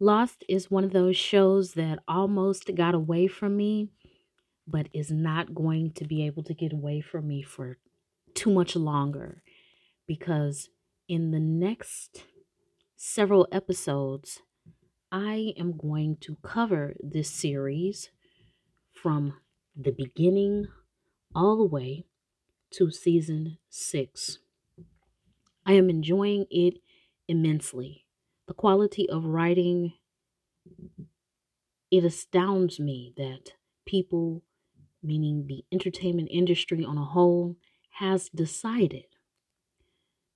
Lost is one of those shows that almost got away from me, but is not going to be able to get away from me for too much longer, because in the next several episodes, I am going to cover this series from the beginning all the way to season 6. I am enjoying it immensely. The quality of writing, it astounds me that people, meaning the entertainment industry on a whole, has decided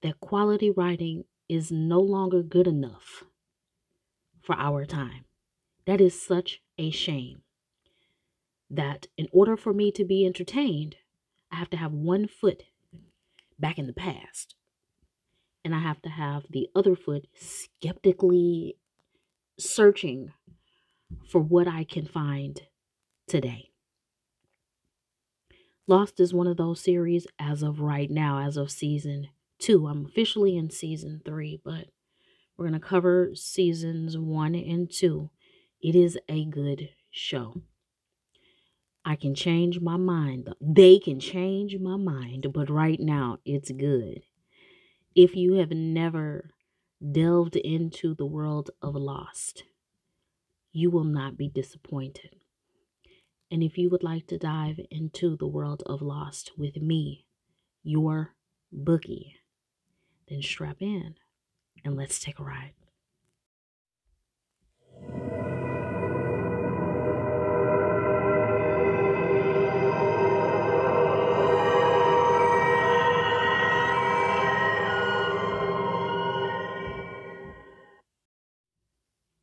that quality writing is no longer good enough for our time. That is such a shame, that in order for me to be entertained, I have to have one foot back in the past, and I have to have the other foot skeptically searching for what I can find today. Lost is one of those series as of right now, as of season 2. I'm officially in season 3, but we're going to cover seasons 1 and 2. It is a good show. I can change my mind. They can change my mind, but right now it's good. If you have never delved into the world of Lost, you will not be disappointed. And if you would like to dive into the world of Lost with me, your bookie, then strap in and let's take a ride.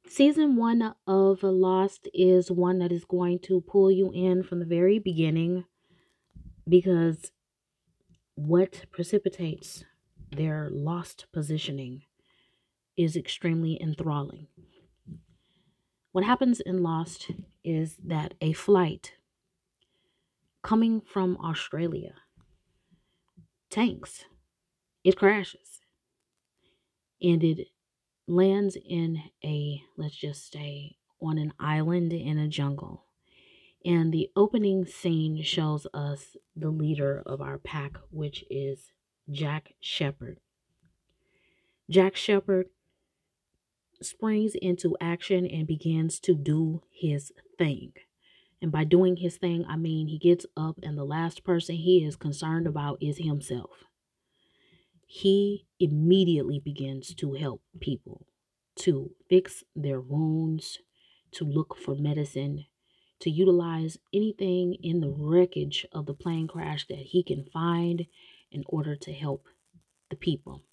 Season 1 of Lost is one that is going to pull you in from the very beginning, because what precipitates their Lost positioning is extremely enthralling. What happens in Lost is that a flight coming from Australia tanks. It crashes. And it lands in a, let's just say, on an island in a jungle. And the opening scene shows us the leader of our pack, which is Jack Shephard. Jack Shephard springs into action and begins to do his thing. And by doing his thing, I mean he gets up and the last person he is concerned about is himself. He immediately begins to help people, to fix their wounds, to look for medicine, to utilize anything in the wreckage of the plane crash that he can find in order to help the people.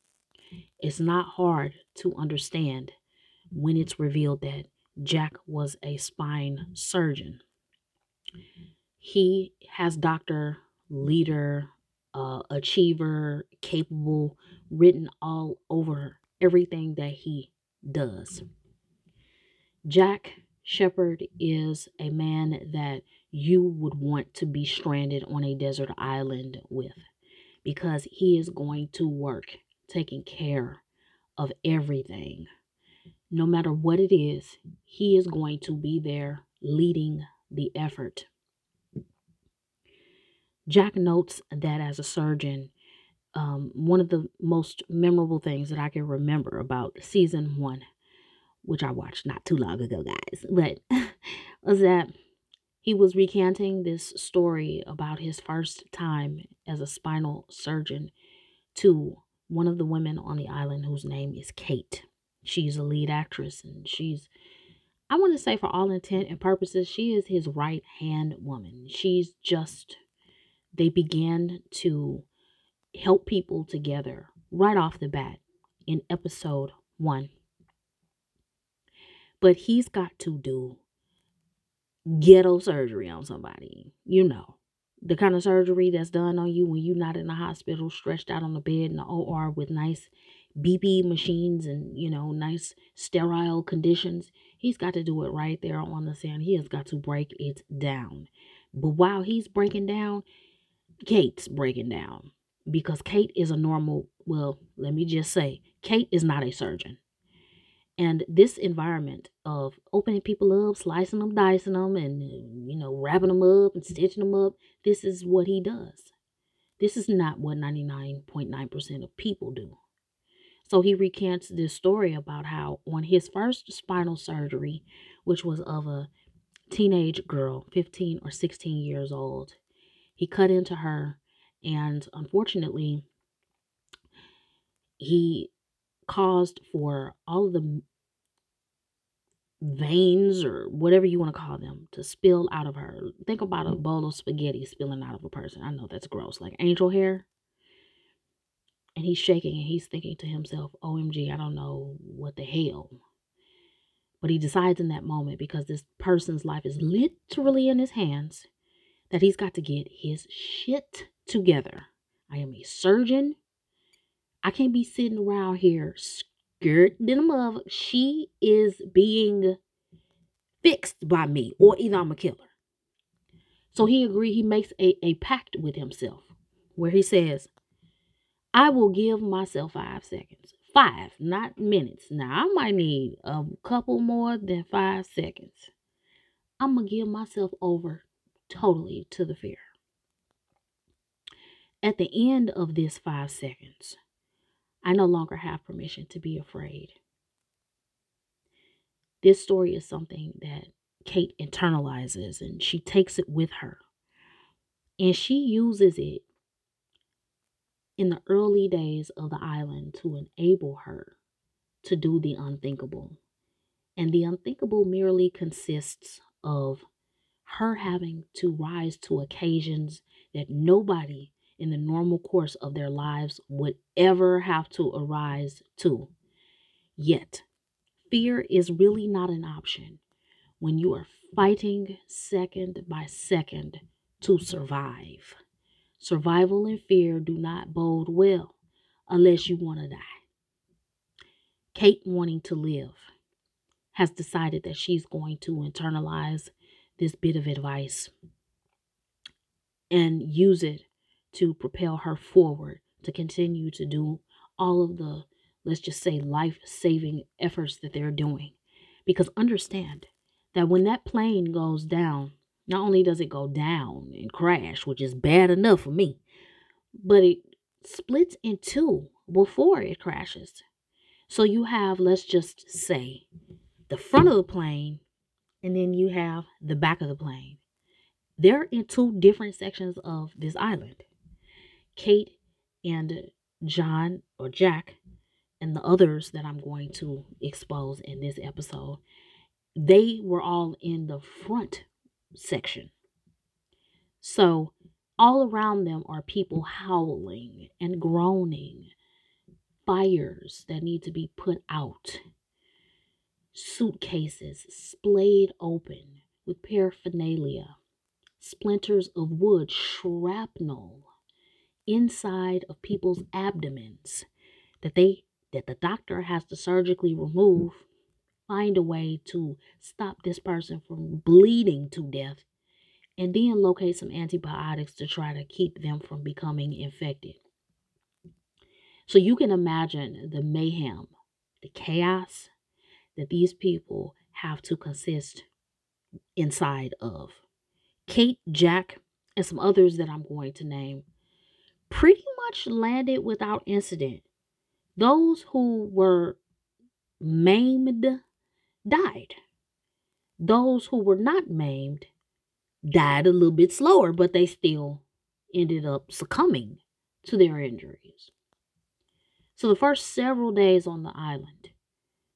It's not hard to understand when it's revealed that Jack was a spine surgeon. He has doctor, leader, achiever, capable written all over everything that he does. Jack Shephard is a man that you would want to be stranded on a desert island with, because he is going to work taking care of everything. No matter what it is, he is going to be there leading the effort. Jack notes that as a surgeon, one of the most memorable things that I can remember about season 1, which I watched not too long ago, guys, but was that he was recanting this story about his first time as a spinal surgeon to one of the women on the island whose name is Kate. She's a lead actress, and she's, I want to say for all intent and purposes, she is his right-hand woman. She's just... They began to help people together right off the bat in episode 1. But he's got to do ghetto surgery on somebody. You know, the kind of surgery that's done on you when you're not in the hospital, stretched out on the bed in the OR with nice BP machines and, you know, nice sterile conditions. He's got to do it right there on the sand. He has got to break it down. But while he's breaking down, Kate's breaking down, because Kate is a normal, well, let me just say, Kate is not a surgeon. And this environment of opening people up, slicing them, dicing them, and, you know, wrapping them up and stitching them up, this is what he does. This is not what 99.9% of people do. So he recants this story about how on his first spinal surgery, which was of a teenage girl, 15 or 16 years old, he cut into her, and unfortunately, he caused for all of the veins or whatever you want to call them to spill out of her. Think about a bowl of spaghetti spilling out of a person. I know that's gross, like angel hair. And he's shaking and he's thinking to himself, OMG, I don't know what the hell. But he decides in that moment, because this person's life is literally in his hands, that he's got to get his shit together. I am a surgeon. I can't be sitting around here skirting them of. She is being fixed by me, or either I'm a killer. So he agreed. He makes a pact with himself where he says, I will give myself 5 seconds. 5, not minutes. Now, I might need a couple more than 5 seconds. I'm going to give myself over totally to the fear. At the end of this 5 seconds, I no longer have permission to be afraid. This story is something that Kate internalizes, and she takes it with her. And she uses it in the early days of the island to enable her to do the unthinkable. And the unthinkable merely consists of her having to rise to occasions that nobody in the normal course of their lives would ever have to arise to. Yet, fear is really not an option when you are fighting second by second to survive. Survival and fear do not bode well unless you want to die. Kate, wanting to live, has decided that she's going to internalize this bit of advice and use it to propel her forward, to continue to do all of the, let's just say, life-saving efforts that they're doing. Because understand that when that plane goes down, not only does it go down and crash, which is bad enough for me, but it splits in two before it crashes. So you have, let's just say, the front of the plane, and then you have the back of the plane. They're in two different sections of this island. Kate and John, or Jack, and the others that I'm going to expose in this episode, they were all in the front section. So all around them are people howling and groaning, fires that need to be put out, suitcases splayed open with paraphernalia, splinters of wood, shrapnel inside of people's abdomens that the doctor has to surgically remove, find a way to stop this person from bleeding to death, and then locate some antibiotics to try to keep them from becoming infected. So you can imagine the mayhem, the chaos that these people have to consist inside of. Kate, Jack, and some others that I'm going to name pretty much landed without incident. Those who were maimed died. Those who were not maimed died a little bit slower, but they still ended up succumbing to their injuries. So the first several days on the island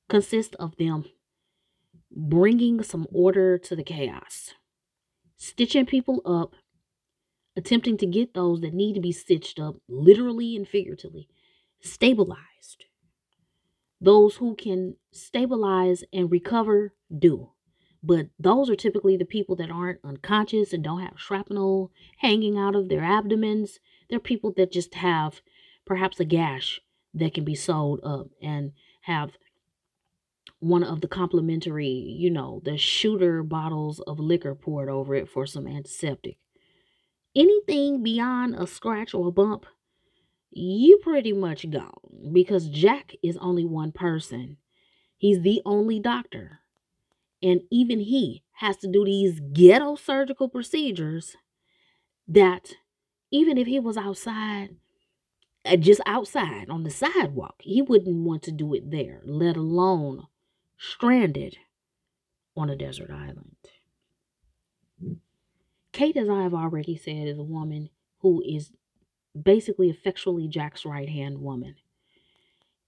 consist of them bringing some order to the chaos, stitching people up, attempting to get those that need to be stitched up, literally and figuratively, stabilized. Those who can stabilize and recover do. But those are typically the people that aren't unconscious and don't have shrapnel hanging out of their abdomens. They're people that just have perhaps a gash that can be sewed up and have one of the complimentary, you know, the shooter bottles of liquor poured over it for some antiseptic. Anything beyond a scratch or a bump, you pretty much gone, because Jack is only one person He's the only doctor. And even he has to do these ghetto surgical procedures that even if he was outside, just outside on the sidewalk, he wouldn't want to do it there, let alone stranded on a desert island. Kate, as I have already said, is a woman who is basically effectually Jack's right-hand woman.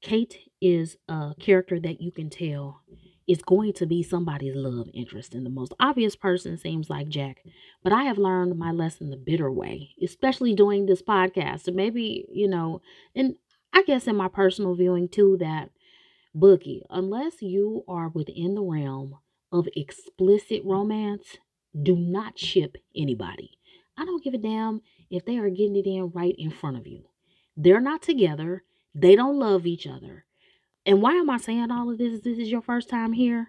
Kate is a character that you can tell is going to be somebody's love interest, and the most obvious person seems like Jack, but I have learned my lesson the bitter way, especially doing this podcast. So maybe, you know, and I guess in my personal viewing too, that bookie, unless you are within the realm of explicit romance, do not ship anybody. I don't give a damn if they are getting it in right in front of you. They're not together. They don't love each other. And why am I saying all of this if this is your first time here?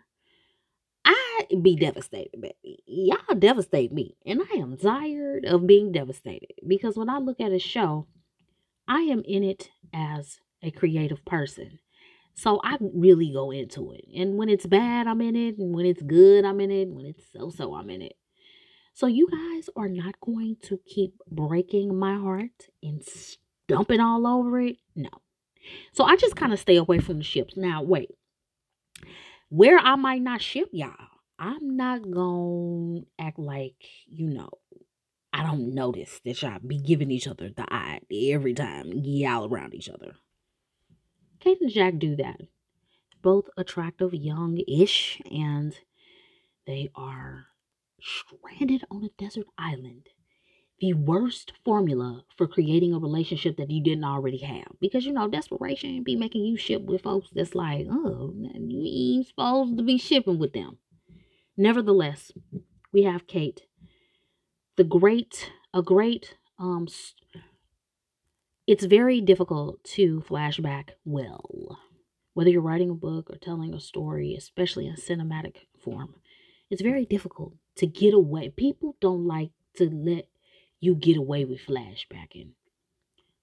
I'd be devastated, baby. Y'all devastate me. And I am tired of being devastated. Because when I look at a show, I am in it as a creative person. So I really go into it. And when it's bad, I'm in it. And when it's good, I'm in it. When it's so-so, I'm in it. So you guys are not going to keep breaking my heart and dumping all over it. No. So I just kind of stay away from the ships. Now, wait. Where I might not ship y'all, I'm not going to act like, you know, I don't notice that y'all be giving each other the eye every time y'all around each other. Kate and Jack do that. Both attractive, young-ish, and they are stranded on a desert island. The worst formula for creating a relationship that you didn't already have. Because, you know, desperation be making you ship with folks that's like, oh, you ain't supposed to be shipping with them. Nevertheless, we have Kate, a great, it's very difficult to flashback well. Whether you're writing a book or telling a story, especially in cinematic form, it's very difficult to get away. People don't like to let you get away with flashbacking.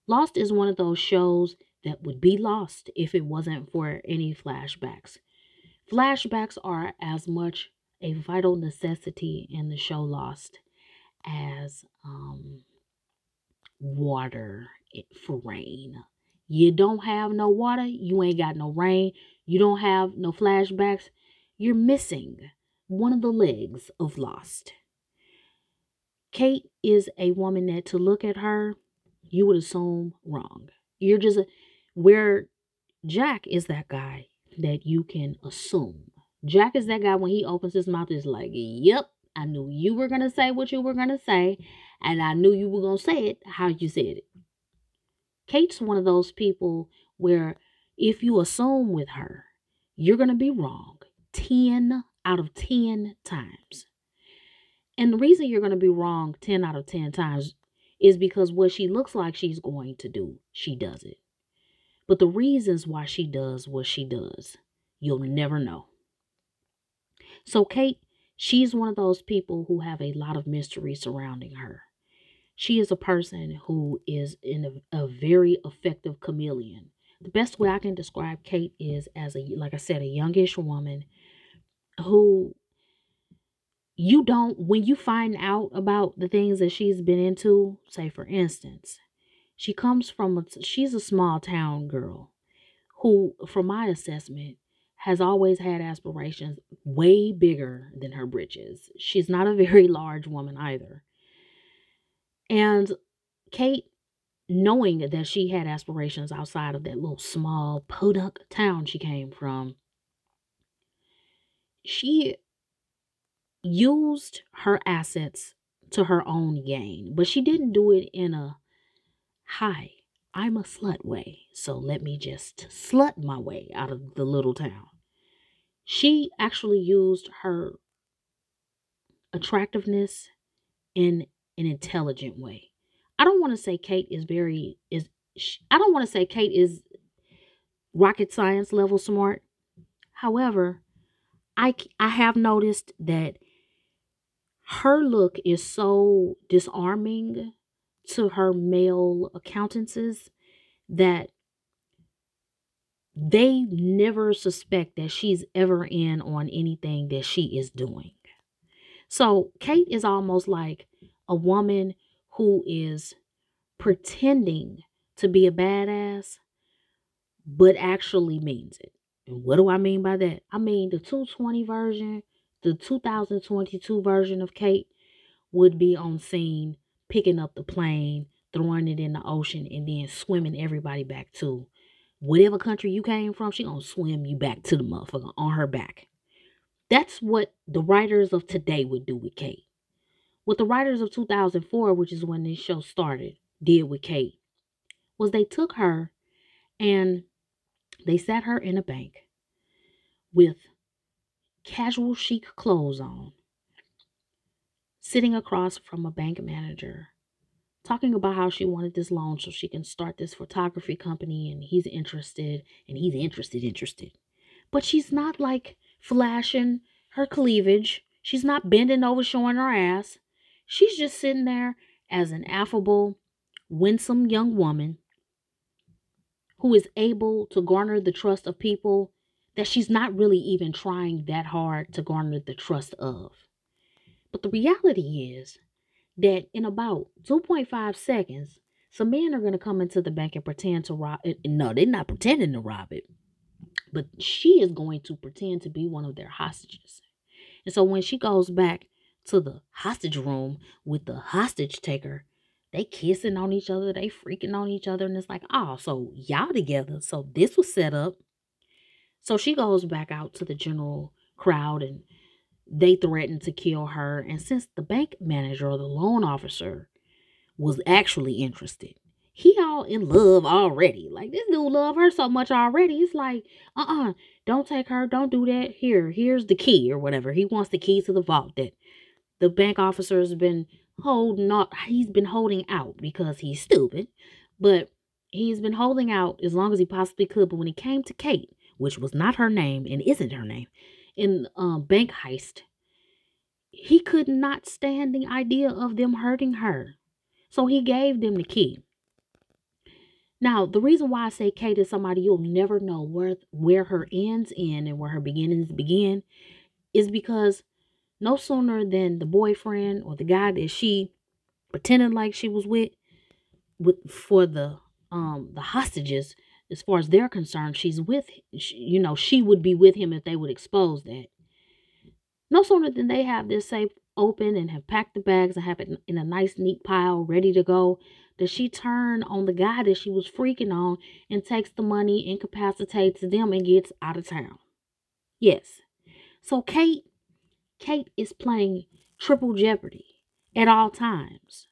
Lost is one of those shows that would be lost if it wasn't for any flashbacks. Flashbacks are as much a vital necessity in the show Lost as water for rain. You don't have no water, you ain't got no rain, you don't have no flashbacks. You're missing one of the legs of Lost. Kate is a woman that to look at her, you would assume wrong. You're just where Jack is that guy that you can assume. Jack is that guy when he opens his mouth is like, yep, I knew you were going to say what you were going to say. And I knew you were going to say it how you said it. Kate's one of those people where if you assume with her, you're going to be wrong 10 out of 10 times. And the reason you're going to be wrong 10 out of 10 times is because what she looks like she's going to do, she does it. But the reasons why she does what she does, you'll never know. So Kate, she's one of those people who have a lot of mystery surrounding her. She is a person who is in a very effective chameleon. The best way I can describe Kate is as like I said, a youngish woman who... You don't, when you find out about the things that she's been into, say for instance, she comes from, she's a small town girl who, from my assessment, has always had aspirations way bigger than her britches. She's not a very large woman either. And Kate, knowing that she had aspirations outside of that little small podunk town she came from, she used her assets to her own gain, but she didn't do it in a, hi, I'm a slut way, so let me just slut my way out of the little town. She actually used her attractiveness in an intelligent way. I don't want to say Kate is rocket science level smart. However, I have noticed that her look is so disarming to her male acquaintances that they never suspect that she's ever in on anything that she is doing. So Kate is almost like a woman who is pretending to be a badass, but actually means it. And what do I mean by that? I mean, the 220 version, the 2022 version of Kate would be on scene, picking up the plane, throwing it in the ocean, and then swimming everybody back to whatever country you came from. She gonna swim you back to the motherfucker on her back. That's what the writers of today would do with Kate. What the writers of 2004, which is when this show started, did with Kate was they took her and they sat her in a bank with casual chic clothes on, sitting across from a bank manager, talking about how she wanted this loan so she can start this photography company and he's interested. But she's not like flashing her cleavage. She's not bending over, showing her ass. She's just sitting there as an affable, winsome young woman who is able to garner the trust of people that she's not really even trying that hard to garner the trust of. But the reality is that in about 2.5 seconds, some men are going to come into the bank and pretend to rob it. No, they're not pretending to rob it, but she is going to pretend to be one of their hostages. And so when she goes back to the hostage room with the hostage taker, they kissing on each other, they freaking on each other, and it's like, oh, so y'all together, so this was set up. So she goes back out to the general crowd and they threaten to kill her. And since the bank manager or the loan officer was actually interested, he all in love already. Like, this dude love her so much already. It's like, don't take her, don't do that. Here's the key or whatever. He wants the keys to the vault that the bank officer has been holding out because he's stupid, but he's been holding out as long as he possibly could. But when it came to Kate, which was not her name and isn't her name, in bank heist, he could not stand the idea of them hurting her. So he gave them the key. Now, the reason why I say Kate is somebody you'll never know where her ends end and where her beginnings begin is because no sooner than the boyfriend or the guy that she pretended like she was with for the hostages, as far as they're concerned, she would be with him if they would expose that. No sooner than they have this safe open and have packed the bags and have it in a nice, neat pile ready to go, does she turn on the guy that she was freaking on and takes the money, incapacitates them, and gets out of town. Yes. So Kate is playing triple jeopardy at all times.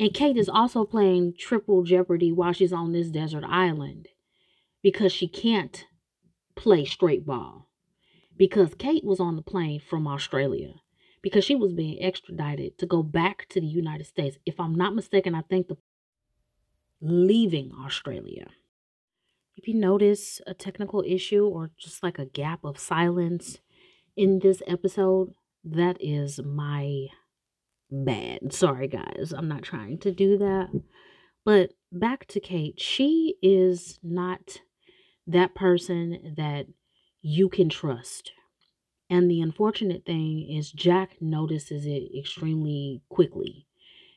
And Kate is also playing triple jeopardy while she's on this desert island, because she can't play straight ball, because Kate was on the plane from Australia, because she was being extradited to go back to the United States. If I'm not mistaken, I think leaving Australia. If you notice a technical issue or just like a gap of silence in this episode, that is my bad. Sorry, guys. I'm not trying to do that. But back to Kate. She is not that person that you can trust. And the unfortunate thing is Jack notices it extremely quickly,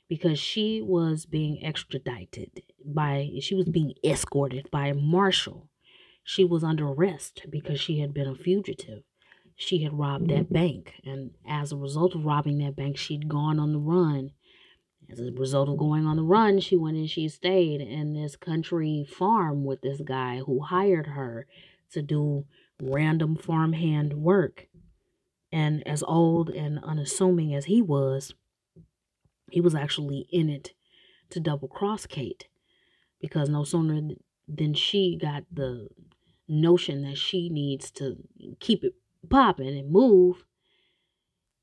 because she was being extradited escorted by a marshal. She was under arrest because she had been a fugitive. She had robbed that bank, and as a result of robbing that bank, she'd gone on the run. As a result of going on the run, she went and she stayed in this country farm with this guy who hired her to do random farmhand work. And as old and unassuming as he was actually in it to double-cross Kate, because no sooner than she got the notion that she needs to keep it popping and move,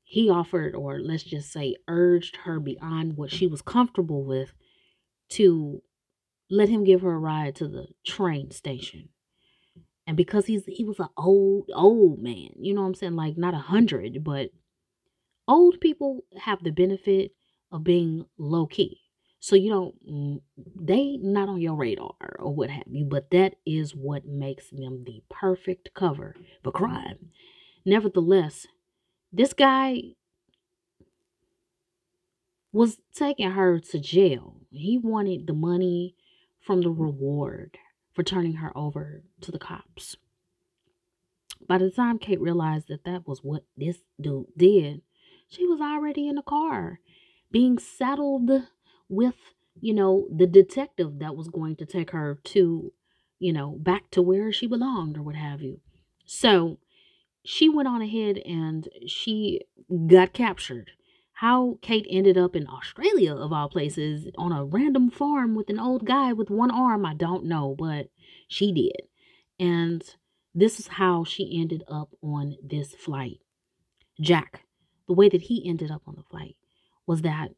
he offered, or let's just say urged her beyond what she was comfortable with, to let him give her a ride to the train station. And because he was an old man, you know what I'm saying, like not 100, but old people have the benefit of being low key. So you don't, they not on your radar or what have you, but that is what makes them the perfect cover for crime. Nevertheless, this guy was taking her to jail. He wanted the money from the reward for turning her over to the cops. By the time Kate realized that that was what this dude did, she was already in the car being saddled with, you know, the detective that was going to take her to, you know, back to where she belonged or what have you. So she went on ahead and she got captured. How Kate ended up in Australia, of all places, on a random farm with an old guy with one arm, I don't know, but she did. And this is how she ended up on this flight. Jack, the way that he ended up on the flight was that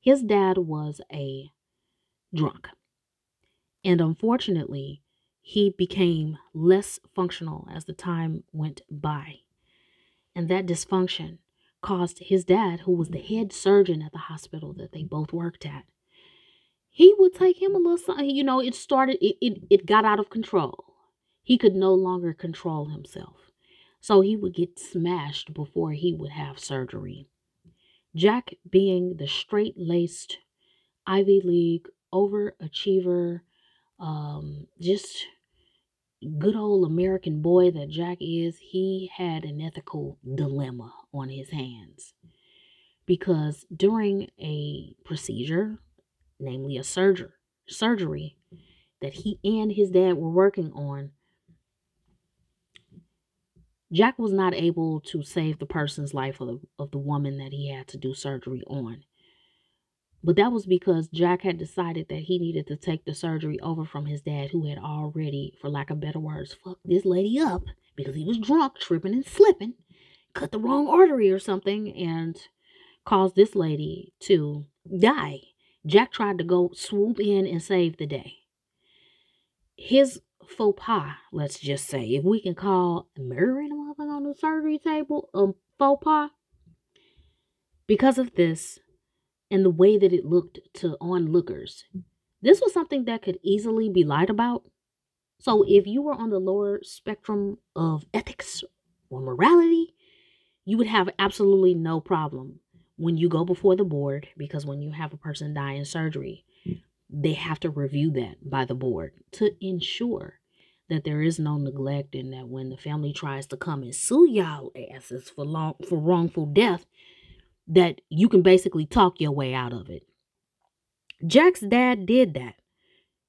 his dad was a drunk. And unfortunately, he became less functional as the time went by. And that dysfunction caused his dad, who was the head surgeon at the hospital that they both worked at, he would take him a little, you know, it got out of control. He could no longer control himself. So he would get smashed before he would have surgery. Jack, being the straight-laced, Ivy League overachiever, just good old American boy that Jack is, he had an ethical dilemma on his hands. Because during a procedure, namely a surgery that he and his dad were working on, Jack was not able to save the person's life of the woman that he had to do surgery on. But that was because Jack had decided that he needed to take the surgery over from his dad, who had already, for lack of better words, fucked this lady up because he was drunk, tripping and slipping, cut the wrong artery or something, and caused this lady to die. Jack tried to go swoop in and save the day. His faux pas, let's just say, if we can call murdering a motherfucker on the surgery table a faux pas, because of this, and the way that it looked to onlookers, this was something that could easily be lied about. So if you were on the lower spectrum of ethics or morality, you would have absolutely no problem when you go before the board, because when you have a person die in surgery, they have to review that by the board to ensure that there is no neglect, and that when the family tries to come and sue y'all asses for wrongful death, that you can basically talk your way out of it. Jack's dad did that.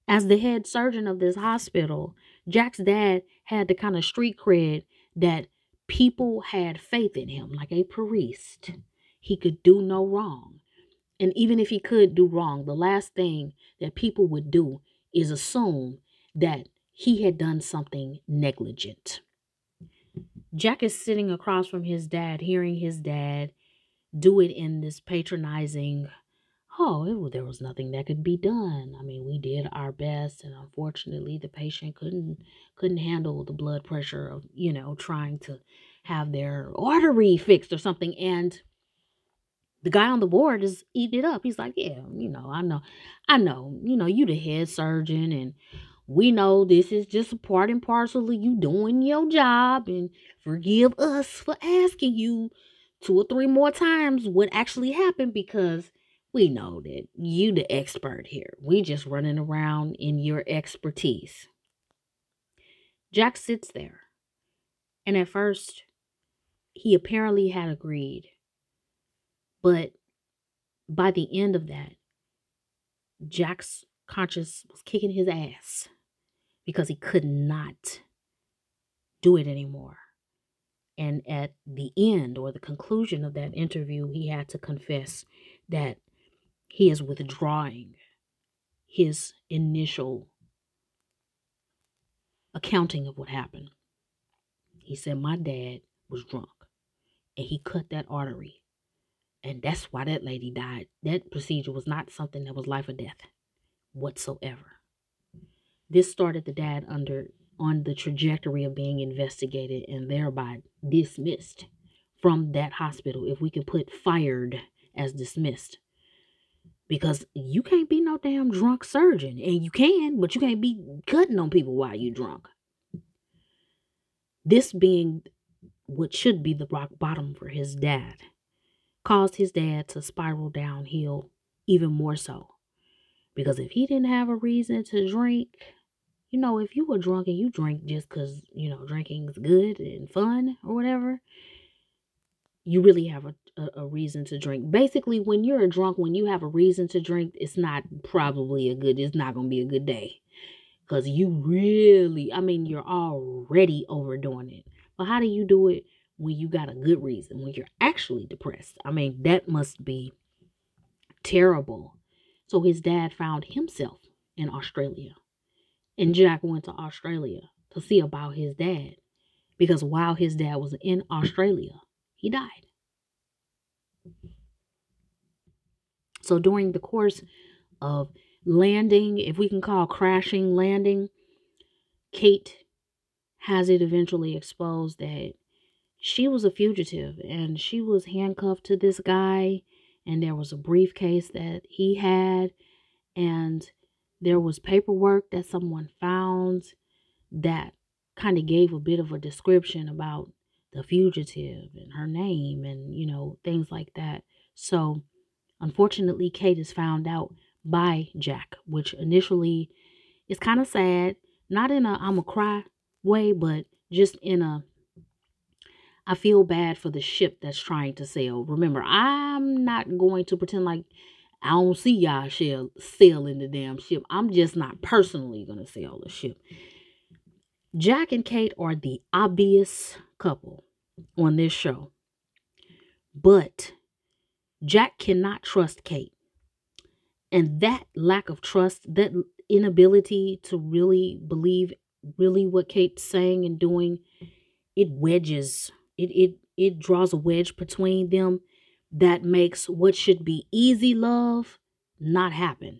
As the head surgeon of this hospital, Jack's dad had the kind of street cred that people had faith in him, like a priest. He could do no wrong. And even if he could do wrong, the last thing that people would do is assume that he had done something negligent. Jack is sitting across from his dad, hearing his dad do it in this patronizing, there was nothing that could be done. I mean, we did our best, and unfortunately the patient couldn't handle the blood pressure of, you know, trying to have their artery fixed or something. And the guy on the board is eating it up. He's like, yeah, you know, I know, you know, you the head surgeon, and we know this is just a part and parcel of you doing your job, and forgive us for asking you 2 or 3 more times what actually happened, because we know that you the expert here. We just running around in your expertise. Jack sits there, and at first he apparently had agreed, but by the end of that, Jack's conscience was kicking his ass because he could not do it anymore. And at the end, or the conclusion of that interview, he had to confess that he is withdrawing his initial accounting of what happened. He said, my dad was drunk and he cut that artery. And that's why that lady died. That procedure was not something that was life or death whatsoever. This started the dad on the trajectory of being investigated and thereby dismissed from that hospital, if we can put fired as dismissed. because you can't be no damn drunk surgeon. And you can, but you can't be cutting on people while you drunk. This being what should be the rock bottom for his dad caused his dad to spiral downhill even more so. Because if he didn't have a reason to drink, you know, if you were drunk and you drink just because, you know, drinking's good and fun or whatever, you really have a reason to drink. Basically, when you're a drunk, when you have a reason to drink, it's not probably it's not going to be a good day. Because you really, I mean, you're already overdoing it. But how do you do it when you got a good reason, when you're actually depressed? I mean, that must be terrible. So his dad found himself in Australia. And Jack went to Australia to see about his dad. Because while his dad was in Australia, he died. So during the course of landing, if we can call crashing landing, Kate has it eventually exposed that she was a fugitive and she was handcuffed to this guy, and there was a briefcase that he had, and there was paperwork that someone found that kind of gave a bit of a description about the fugitive and her name and, you know, things like that. So unfortunately, Kate is found out by Jack, which initially is kind of sad, not in a I'm a cry way, but just in a I feel bad for the ship that's trying to sail. Remember, I'm not going to pretend like I don't see y'all sail in the damn ship. I'm just not personally going to sail the ship. Jack and Kate are the obvious couple on this show, but Jack cannot trust Kate. And that lack of trust, that inability to really believe really what Kate's saying and doing, it wedges, it draws a wedge between them that makes what should be easy love not happen.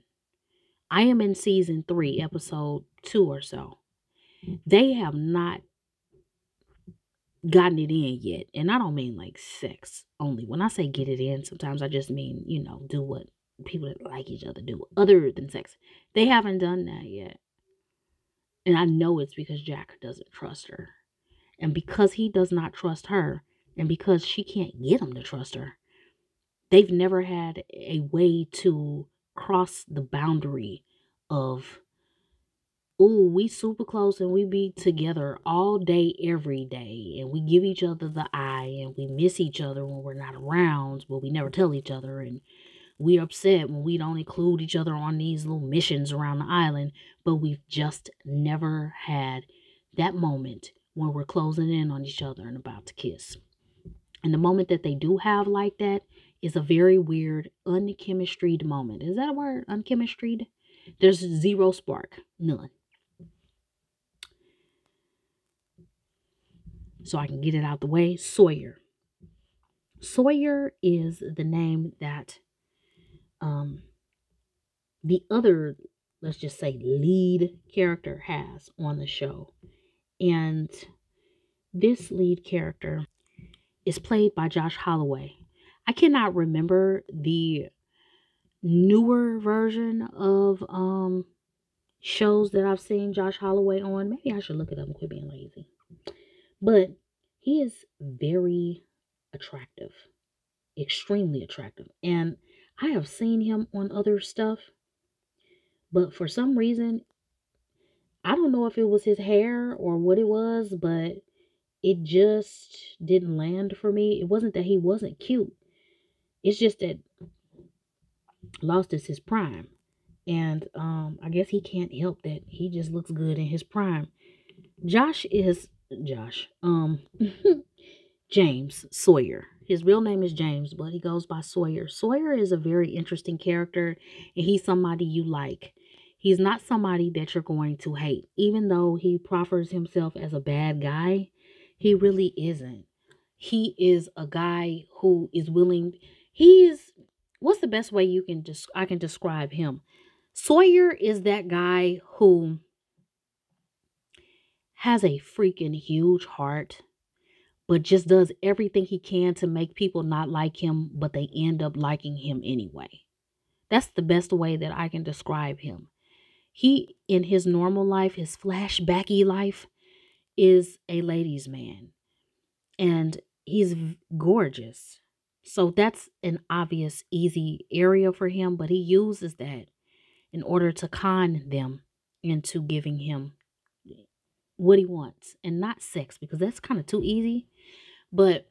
I am in season 3, episode 2 or so. They have not gotten it in yet. And I don't mean like sex only. When I say get it in, sometimes I just mean, you know, do what people that like each other do other than sex. They haven't done that yet. And I know it's because Jack doesn't trust her. And because he does not trust her, and because she can't get him to trust her, they've never had a way to cross the boundary of, ooh, we super close and we be together all day, every day. And we give each other the eye and we miss each other when we're not around, but we never tell each other. And we're upset when we don't include each other on these little missions around the island, but we've just never had that moment when we're closing in on each other and about to kiss. And the moment that they do have like that is a very weird, unchemistried moment. Is that a word? Unchemistried? There's zero spark. None. So I can get it out the way. Sawyer. Sawyer is the name that the other, let's just say, lead character has on the show. And this lead character is played by Josh Holloway. I cannot remember the newer version of shows that I've seen Josh Holloway on. Maybe I should look it up and quit being lazy. But he is very attractive, extremely attractive. And I have seen him on other stuff, but for some reason, I don't know if it was his hair or what it was, but it just didn't land for me. It wasn't that he wasn't cute. It's just that Lost is his prime. And I guess he can't help that he just looks good in his prime. James Sawyer. His real name is James, but he goes by Sawyer. Sawyer is a very interesting character, and he's somebody you like. He's not somebody that you're going to hate. Even though he proffers himself as a bad guy, he really isn't. He is a guy who is willing. He is, what's the best way you can I can describe him? Sawyer is that guy who has a freaking huge heart, but just does everything he can to make people not like him, but they end up liking him anyway. That's the best way that I can describe him. He, in his normal life, his flashbacky life, is a ladies' man. And he's gorgeous. So that's an obvious, easy area for him, but he uses that in order to con them into giving him what he wants, and not sex, because that's kind of too easy. But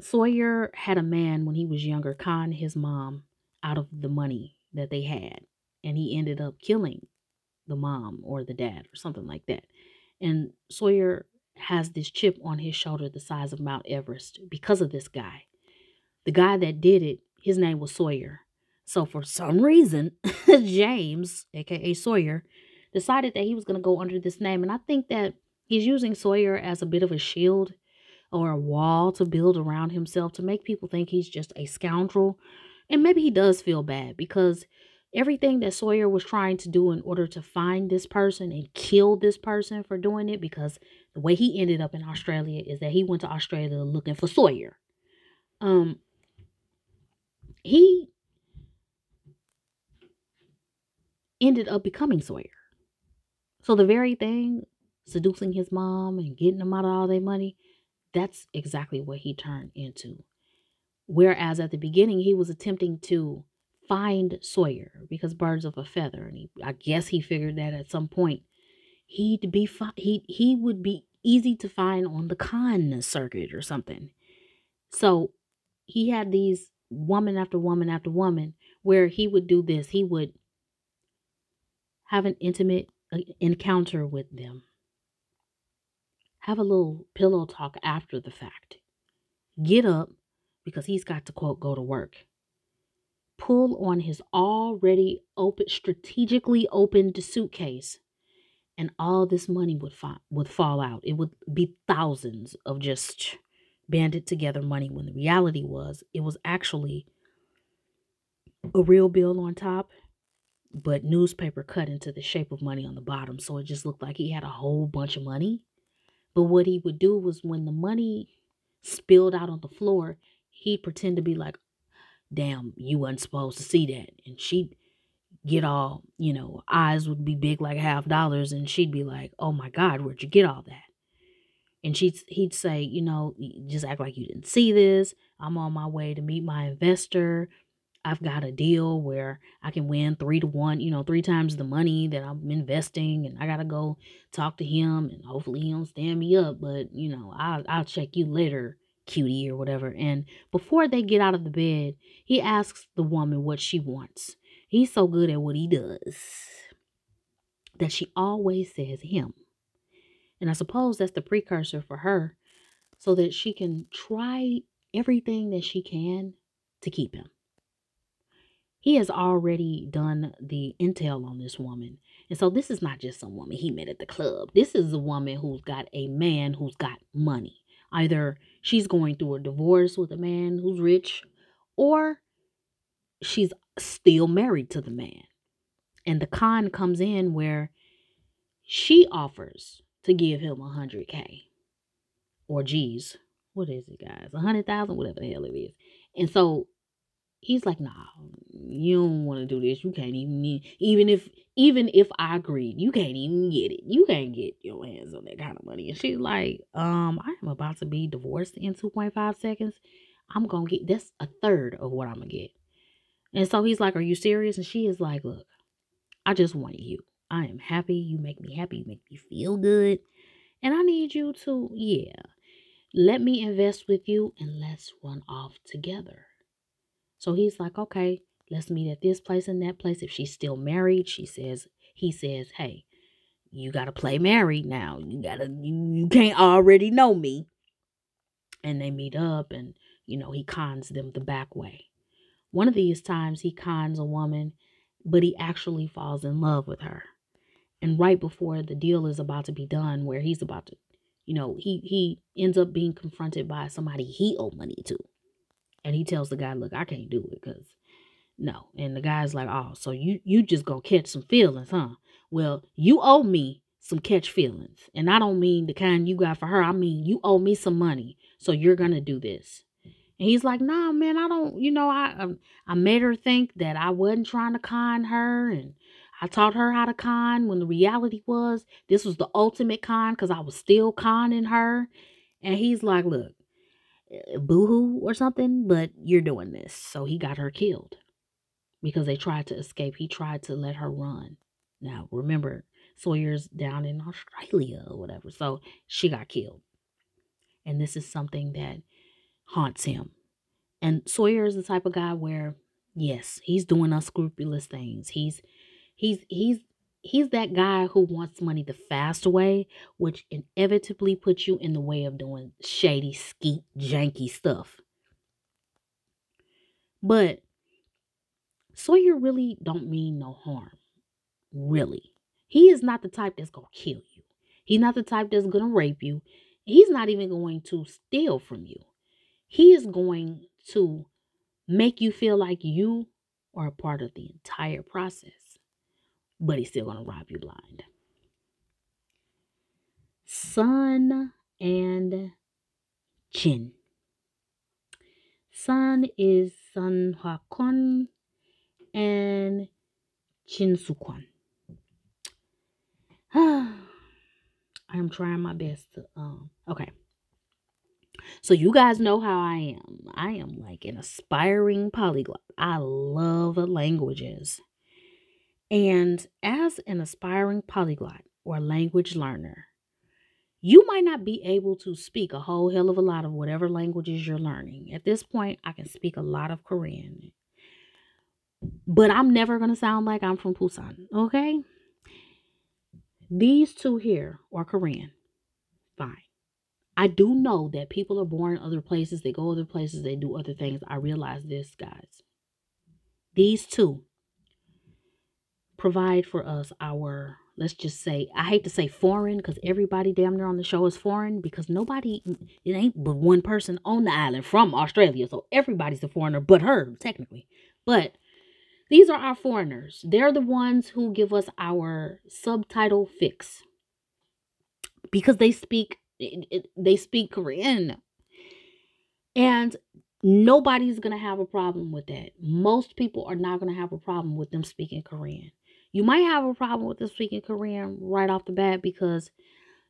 Sawyer had a man when he was younger con his mom out of the money that they had, and he ended up killing the mom or the dad or something like that. And Sawyer has this chip on his shoulder the size of Mount Everest because of this guy. The guy that did it, his name was Sawyer. So for some reason, James, aka Sawyer, decided that he was going to go under this name. And I think that he's using Sawyer as a bit of a shield or a wall to build around himself to make people think he's just a scoundrel. And maybe he does feel bad, because everything that Sawyer was trying to do in order to find this person and kill this person for doing it, because the way he ended up in Australia is that he went to Australia looking for Sawyer. He ended up becoming Sawyer. So the very thing, seducing his mom and getting him out of all their money, that's exactly what he turned into. Whereas at the beginning, he was attempting to find Sawyer, because birds of a feather, and I guess he figured that at some point he would be easy to find on the con circuit or something. So he had these woman after woman after woman where he would do this. He would have an intimate encounter with them, have a little pillow talk after the fact, get up because he's got to, quote, go to work, pull on his already open, strategically opened suitcase, and all this money would fall out. It would be thousands of just banded together money, when the reality was, it was actually a real bill on top, but newspaper cut into the shape of money on the bottom. So it just looked like he had a whole bunch of money. But what he would do was, when the money spilled out on the floor, he'd pretend to be like, damn, you wasn't supposed to see that. And she'd get all, you know, eyes would be big like $5, and she'd be like, oh my God, where'd you get all that? And he'd say, you know, just act like you didn't see this. I'm on my way to meet my investor. I've got a deal where I can win 3-1, you know, 3 times the money that I'm investing, and I got to go talk to him, and hopefully he don't stand me up, but, you know, I'll check you later, cutie, or whatever. And before they get out of the bed, he asks the woman what she wants. He's so good at what he does that she always says him. And I suppose that's the precursor for her, so that she can try everything that she can to keep him. He has already done the intel on this woman. And so this is not just some woman he met at the club. This is a woman who's got a man who's got money. Either she's going through a divorce with a man who's rich, or she's still married to the man. And the con comes in where she offers to give him $100K or G's. What is it, guys? 100,000, whatever the hell it is. And so he's like, nah, you don't want to do this. You can't even if I agreed, you can't even get it. You can't get your hands on that kind of money. And she's like, I am about to be divorced in 2.5 seconds. I'm going to get, that's a third of what I'm going to get. And so he's like, are you serious? And she is like, look, I just want you. I am happy. You make me happy. You make me feel good. And I need you to, yeah, let me invest with you, and let's run off together. So he's like, okay, let's meet at this place and that place. If she's still married, he says, hey, you got to play married now. You can't already know me. And they meet up, and, you know, he cons them the back way. One of these times he cons a woman, but he actually falls in love with her. And right before the deal is about to be done, where he's about to, you know, he ends up being confronted by somebody he owed money to. And he tells the guy, look, I can't do it, because no. And the guy's like, oh, so you just going to catch some feelings, huh? Well, you owe me some catch feelings. And I don't mean the kind you got for her. I mean, you owe me some money. So you're going to do this. And he's like, nah, man, I don't, you know, I made her think that I wasn't trying to con her, and I taught her how to con, when the reality was this was the ultimate con because I was still conning her. And he's like, look, boohoo or something, but you're doing this. So he got her killed because they tried to escape. He tried to let her run. Now, remember, Sawyer's down in Australia or whatever. So she got killed. And this is something that haunts him. And Sawyer is the type of guy where, yes, he's doing unscrupulous things. He's that guy who wants money the fast way, which inevitably puts you in the way of doing shady, skeet, janky stuff. But Sawyer really don't mean no harm. Really. He is not the type that's going to kill you. He's not the type that's going to rape you. He's not even going to steal from you. He is going to make you feel like you are a part of the entire process. But he's still going to rob you blind. Sun and Jin. Sun is Sun-Hwa Kwon and Jin-Soo Kwon. I am trying my best to, okay. So you guys know how I am. I am like an aspiring polyglot. I love languages. And as an aspiring polyglot or language learner, you might not be able to speak a whole hell of a lot of whatever languages you're learning. At this point, I can speak a lot of Korean, but I'm never going to sound like I'm from Busan, okay? These two here are Korean. Fine. I do know that people are born other places. They go other places. They do other things. I realize this, guys. These two provide for us our, let's just say, I hate to say foreign, because everybody damn near on the show is foreign, because nobody, it ain't but one person on the island from Australia, so everybody's a foreigner but her, technically. But these are our foreigners. They're the ones who give us our subtitle fix, because they speak Korean, and nobody's gonna have a problem with that. Most people are not gonna have a problem with them speaking Korean. You might have a problem with them speaking Korean right off the bat, because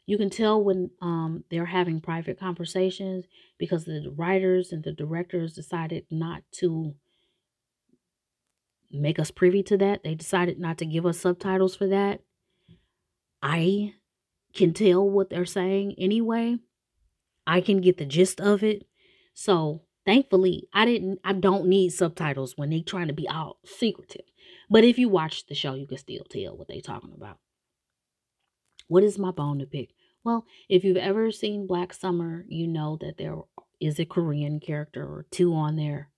you can tell when they're having private conversations, because the writers and the directors decided not to make us privy to that. They decided not to give us subtitles for that. I can tell what they're saying anyway. I can get the gist of it. So thankfully, I don't need subtitles when they're trying to be all secretive. But if you watch the show, you can still tell what they're talking about. What is my bone to pick? Well, if you've ever seen Black Summer, you know that there is a Korean character or two on there.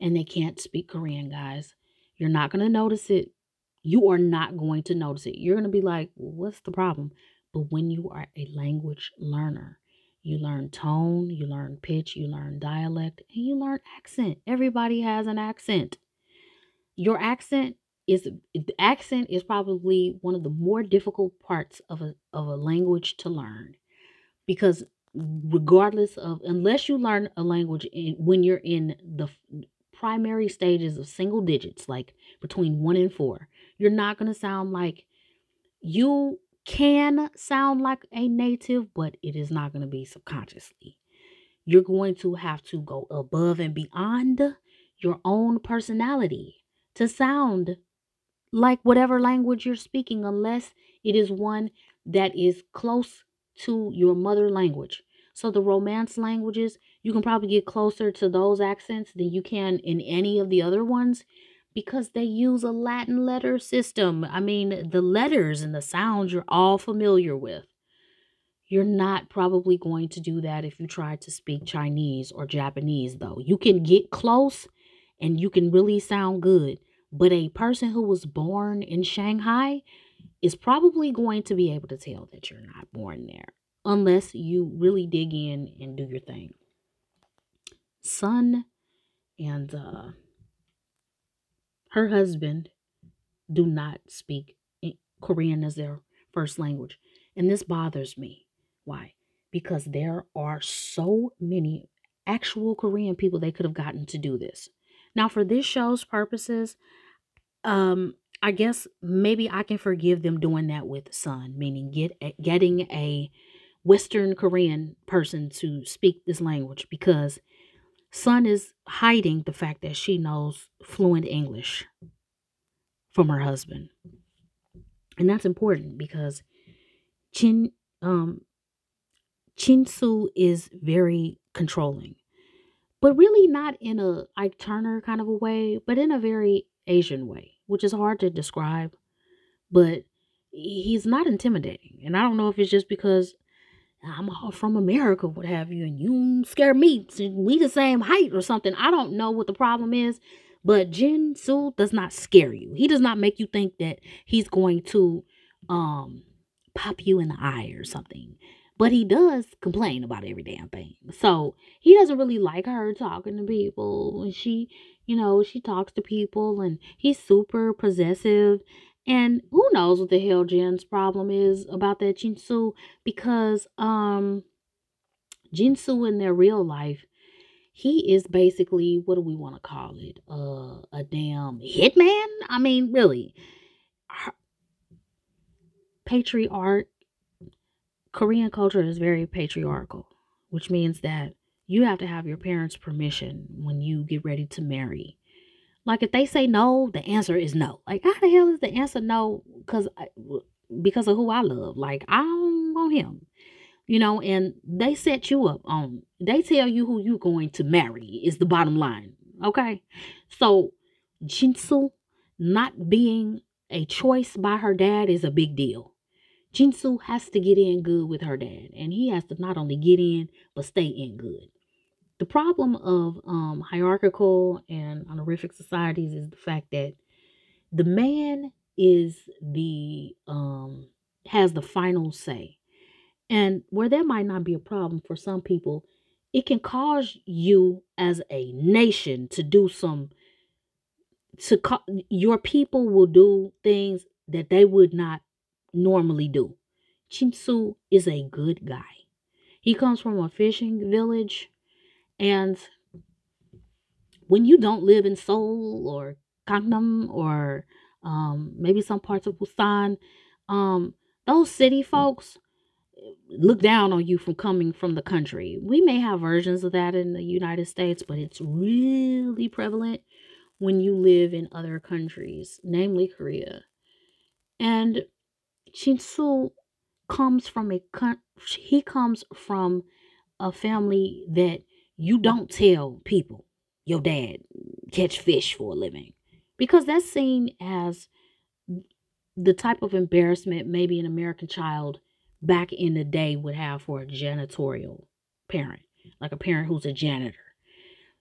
And they can't speak Korean, guys. You're not going to notice it. You are not going to notice it. You're going to be like, what's the problem? But when you are a language learner, you learn tone, you learn pitch, you learn dialect, and you learn accent. Everybody has an accent. Your accent is probably one of the more difficult parts of a language to learn, because regardless of, unless you learn a language when you're in the primary stages of single digits, like between 1 and 4, you're not going to sound like you can sound like a native, but it is not going to be subconsciously. You're going to have to go above and beyond your own personality to sound like whatever language you're speaking, unless it is one that is close to your mother language. So the Romance languages, you can probably get closer to those accents than you can in any of the other ones, because they use a Latin letter system. I mean, the letters and the sounds you're all familiar with. You're not probably going to do that if you try to speak Chinese or Japanese, though. You can get close and you can really sound good. But a person who was born in Shanghai is probably going to be able to tell that you're not born there, unless you really dig in and do your thing. Sun and her husband do not speak Korean as their first language. And this bothers me. Why? because there are so many actual Korean people they could have gotten to do this. Now, for this show's purposes, I guess maybe I can forgive them doing that with Sun, meaning getting a Western Korean person to speak this language, because Sun is hiding the fact that she knows fluent English from her husband. And that's important because Jin-Soo is very controlling, but really not in a Ike Turner kind of a way, but in a very Asian way, which is hard to describe, but he's not intimidating. And I don't know if it's just because I'm all from America, what have you, and you don't scare me, we the same height or something. I don't know what the problem is, but Jin-Soo does not scare you. He does not make you think that he's going to pop you in the eye or something, but he does complain about every damn thing. So he doesn't really like her talking to people, and she talks to people, and he's super possessive. And who knows what the hell Jin's problem is about that Jin-Soo, because Jin-Soo in their real life, he is basically, what do we want to call it? A damn hitman? I mean, really. Patriarch. Korean culture is very patriarchal, which means that you have to have your parents' permission when you get ready to marry. Like, if they say no, the answer is no. Like, how the hell is the answer no? Because of who I love. Like, I don't want him. You know, and they set you up on, they tell you who you're going to marry is the bottom line. Okay? So, Jin-Soo not being a choice by her dad is a big deal. Jin-Soo has to get in good with her dad, and he has to not only get in, but stay in good. The problem of hierarchical and honorific societies is the fact that the man is has the final say. And where that might not be a problem for some people, it can cause you as a nation to do your people will do things that they would not normally do. Jin-Soo is a good guy. He comes from a fishing village, and when you don't live in Seoul or Gangnam or maybe some parts of Busan, those city folks look down on you from coming from the country. We may have versions of that in the United States, but it's really prevalent when you live in other countries, namely Korea. And Jin-Soo comes from a family that you don't tell people your dad catch fish for a living, because that's seen as the type of embarrassment maybe an American child back in the day would have for a janitorial parent, like a parent who's a janitor.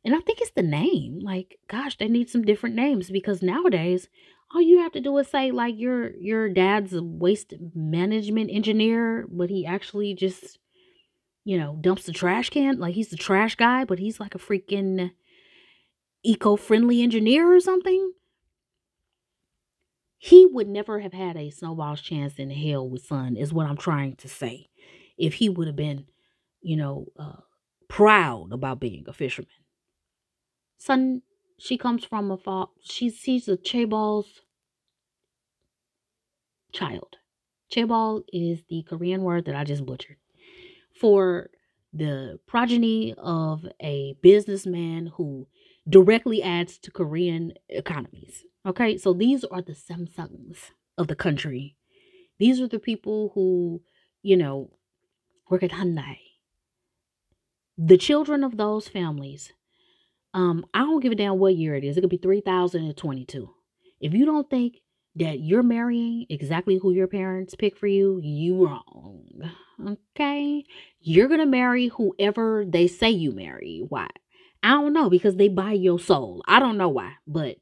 And I think it's the name. Like, gosh, they need some different names, because nowadays all you have to do is say, like, your dad's a waste management engineer, but he actually just, dumps the trash can. Like, he's the trash guy, but he's like a freaking eco-friendly engineer or something. He would never have had a snowball's chance in hell with Sun, is what I'm trying to say, if he would have been, proud about being a fisherman. Sun, she comes from a farm. She's a chaebol's child. Chaebol is the Korean word that I just butchered for the progeny of a businessman who directly adds to Korean economies. Okay, so these are the Samsungs of the country. These are the people who, work at Hyundai. The children of those families, I don't give a damn what year it is. It could be 3022. If you don't think that you're marrying exactly who your parents pick for you, you wrong. Okay? You're going to marry whoever they say you marry. Why? I don't know, because they buy your soul. I don't know why. But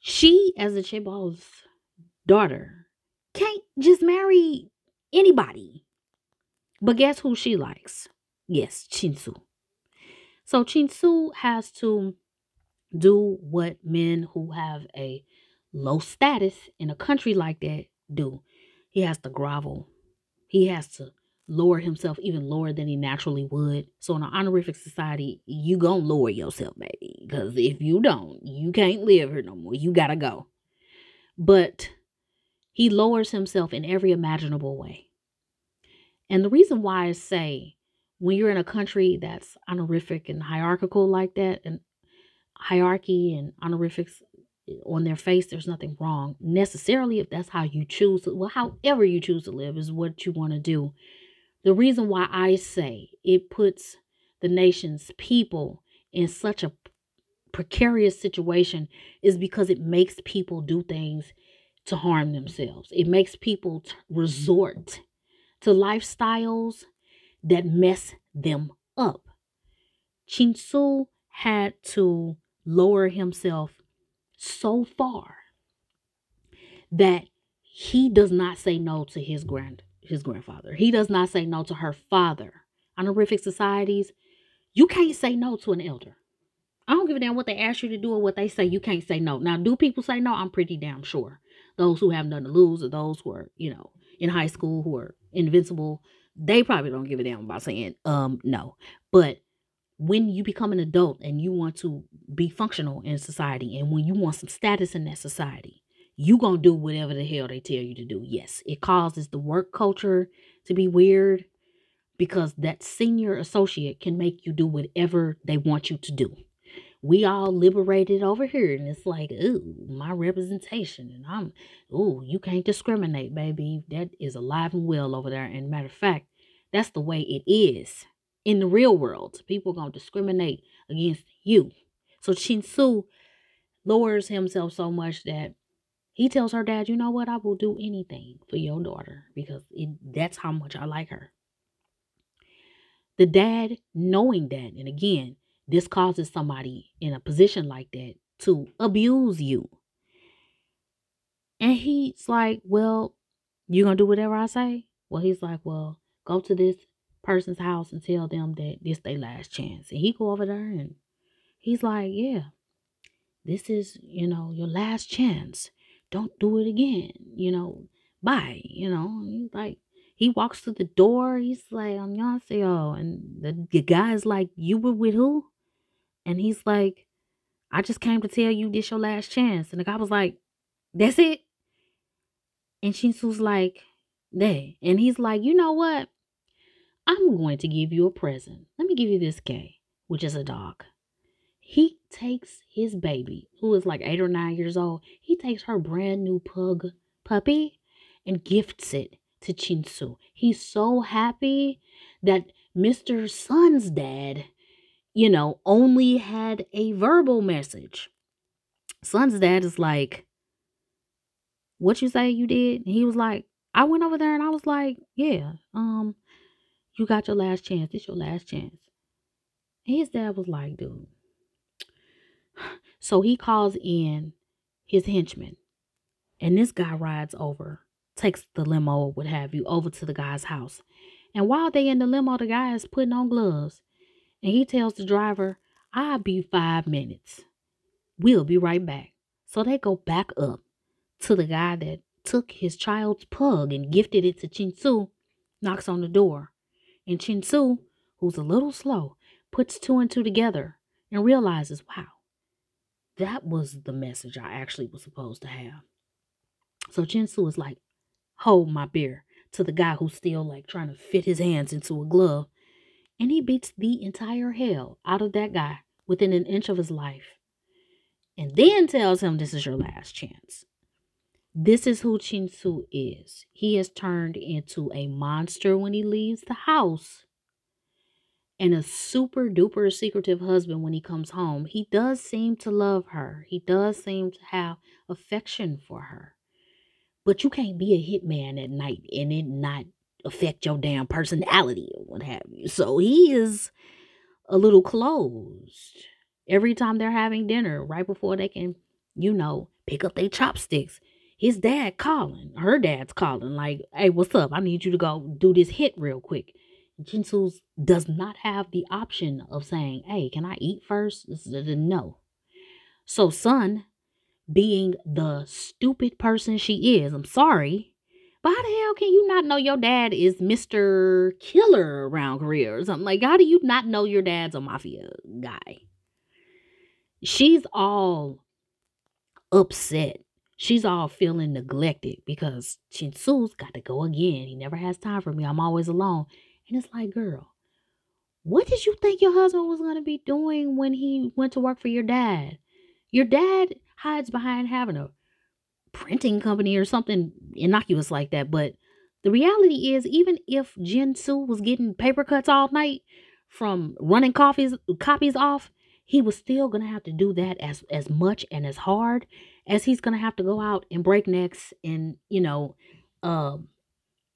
she, as a chaebol's daughter, can't just marry anybody. But guess who she likes? Yes, Jin-Soo. So Jin-Soo has to do what men who have a low status in a country like that do. He has to grovel. He has to lower himself even lower than he naturally would. So in an honorific society, you gonna lower yourself, baby. Because if you don't, you can't live here no more. You gotta go. But he lowers himself in every imaginable way. And the reason why I say when you're in a country that's honorific and hierarchical like that, and hierarchy and honorifics on their face, there's nothing wrong necessarily if that's how you choose to, well, however you choose to live is what you want to do. The reason why I say it puts the nation's people in such a precarious situation is because it makes people do things to harm themselves. It makes people resort to lifestyles that mess them up. Jin-Soo had to lower himself so far that he does not say no to his grandfather. He does not say no to her father. Honorific societies, you can't say no to an elder. I don't give a damn what they ask you to do or what they say. You can't say no. Now, do people say no? I'm pretty damn sure. Those who have nothing to lose or those who are, you know, in high school who are invincible, they probably don't give a damn about saying no. But when you become an adult and you want to be functional in society and when you want some status in that society, you gonna do whatever the hell they tell you to do. Yes, it causes the work culture to be weird because that senior associate can make you do whatever they want you to do. We all liberated over here and it's like, ooh, my representation and I'm, ooh, you can't discriminate, baby. That is alive and well over there. And matter of fact, that's the way it is. In the real world, people are going to discriminate against you. So Jin-Soo lowers himself so much that he tells her dad, you know what? I will do anything for your daughter because that's how much I like her. The dad knowing that, and again, this causes somebody in a position like that to abuse you. And he's like, well, you're going to do whatever I say? Well, he's like, well, go to this person's house and tell them that this their last chance. And he go over there and he's like, yeah, this is, you know, your last chance. Don't do it again. You know, bye. You know, he's like, he walks to the door. He's like, 안녕하세요. And the guy's like, you were with who? And he's like, I just came to tell you this your last chance. And the guy was like, that's it? And Jin-Soo's like, "Dang." And he's like, you know what? I'm going to give you a present. Let me give you this guy, which is a dog. He takes his baby, who is like 8 or 9 years old. He takes her brand new puppy and gifts it to Jin-Soo. He's so happy that Mr. Sun's dad, you know, only had a verbal message. Sun's dad is like, what you say you did? And he was like, I went over there and I was like, yeah, you got your last chance. It's your last chance. And his dad was like, dude. So he calls in his henchman. And this guy rides over, takes the limo or what have you over to the guy's house. And while they in the limo, the guy is putting on gloves. And he tells the driver, I'll be 5 minutes. We'll be right back. So they go back up to the guy that took his child's pug and gifted it to Jin-Soo, knocks on the door. And Jin-Soo, who's a little slow, puts two and two together and realizes, wow, that was the message I actually was supposed to have. So Jin-Soo is like, hold my beer, to the guy who's still like trying to fit his hands into a glove. And he beats the entire hell out of that guy within an inch of his life. And then tells him this is your last chance. This is who Jin-Soo is. He has turned into a monster when he leaves the house and a super duper secretive husband when he comes home. He does seem to love her. He does seem to have affection for her. But you can't be a hitman at night and it not affect your damn personality or what have you. So he is a little closed. Every time they're having dinner, right before they can, you know, pick up their chopsticks, his dad calling, her dad's calling, like, hey, what's up? I need you to go do this hit real quick. Jin-Soo does not have the option of saying, hey, can I eat first? No. So Sun, being the stupid person she is, I'm sorry, But how the hell can you not know your dad is Mr. Killer around Korea or something? Like, how do you not know your dad's a mafia guy? She's all upset. She's all feeling neglected because Jin-Soo's got to go again. He never has time for me. I'm always alone. And it's like, girl, what did you think your husband was going to be doing when he went to work for your dad? Your dad hides behind having a printing company or something innocuous like that. But the reality is, even if Jin-Soo was getting paper cuts all night from running copies off, he was still going to have to do that as much and as hard as he's going to have to go out and break necks and, you know,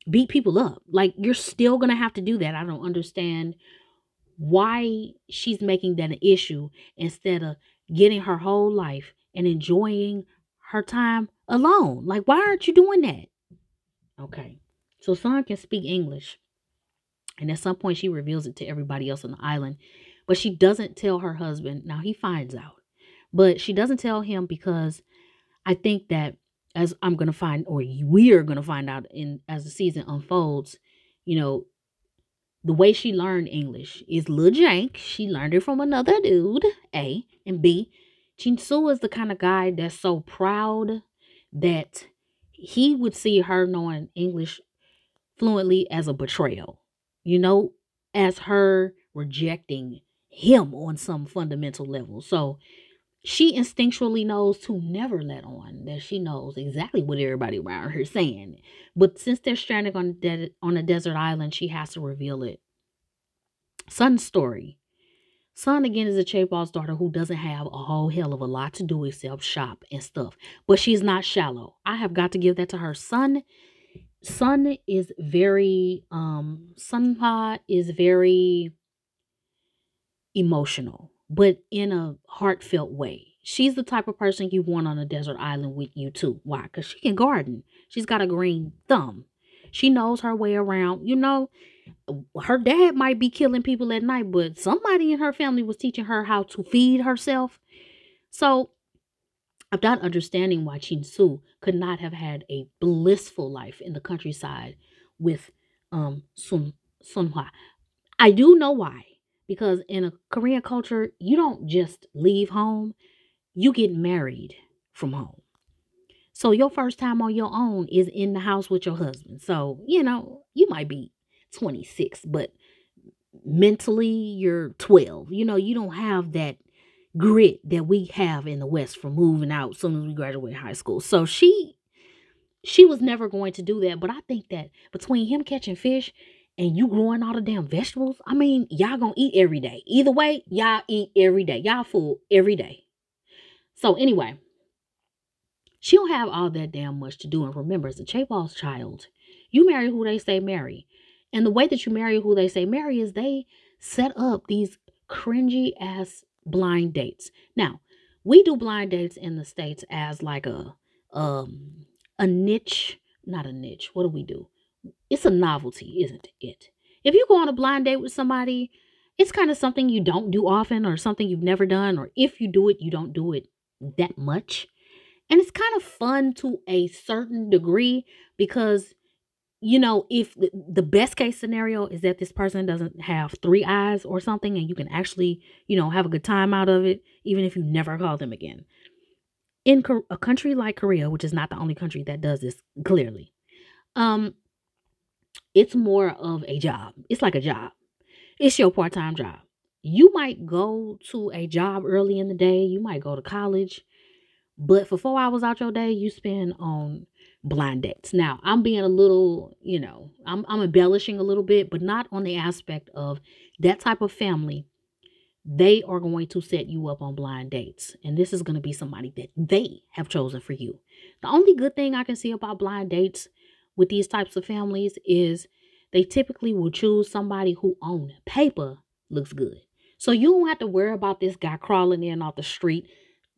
beat people up. Like, you're still going to have to do that. I don't understand why she's making that an issue instead of getting her whole life and enjoying her time alone. Like, why aren't you doing that? Okay. So Sun can speak English. And at some point she reveals it to everybody else on the island, but she doesn't tell her husband. Now he finds out, but she doesn't tell him because I think that as I'm going to find, or we are going to find out as the season unfolds, you know, the way she learned English is little jank. She learned it from another dude, A, and B, Jin-Soo is the kind of guy that's so proud that he would see her knowing English fluently as a betrayal, you know, as her rejecting him on some fundamental level. So she instinctually knows to never let on that she knows exactly what everybody around her is saying. But since they're stranded on a desert island, she has to reveal it. Sun's story. Sun, again, is a chain boss daughter who doesn't have a whole hell of a lot to do except shop and stuff. But she's not shallow. I have got to give that to her. Sun is very, Sun-Hwa is very emotional, but in a heartfelt way. She's the type of person you want on a desert island with you too. Why? Because she can garden. She's got a green thumb. She knows her way around. You know, her dad might be killing people at night, but somebody in her family was teaching her how to feed herself. So I'm not understanding why Jin-Soo could not have had a blissful life in the countryside with Sun-Hwa. I do know why, because in a Korean culture, you don't just leave home. You get married from home. So your first time on your own is in the house with your husband. So, you know, you might be 26, but mentally you're 12. You know, you don't have that grit that we have in the West for moving out as soon as we graduate high school. So she was never going to do that. But I think that between him catching fish and you growing all the damn vegetables, I mean, y'all gonna eat every day. Either way, y'all eat every day. Y'all full every day. So anyway, she don't have all that damn much to do. And remember, as a chaeball's child, you marry who they say marry. And the way that you marry who they say marry is they set up these cringy ass blind dates. Now, we do blind dates in the States as like a niche, not a niche. What do we do? It's a novelty, isn't it? If you go on a blind date with somebody, it's kind of something you don't do often or something you've never done. Or if you do it, you don't do it that much. And it's kind of fun to a certain degree because, you know, if the best case scenario is that this person doesn't have three eyes or something and you can actually, you know, have a good time out of it, even if you never call them again. In a country like Korea, which is not the only country that does this, clearly, it's more of a job. It's like a job. It's your part-time job. You might go to a job early in the day. You might go to college. But for 4 hours out your day, you spend on blind dates. Now, I'm being a little, you know, I'm embellishing a little bit, but not on the aspect of that type of family. They are going to set you up on blind dates. And this is going to be somebody that they have chosen for you. The only good thing I can see about blind dates with these types of families is they typically will choose somebody who on paper looks good. So you don't have to worry about this guy crawling in off the street,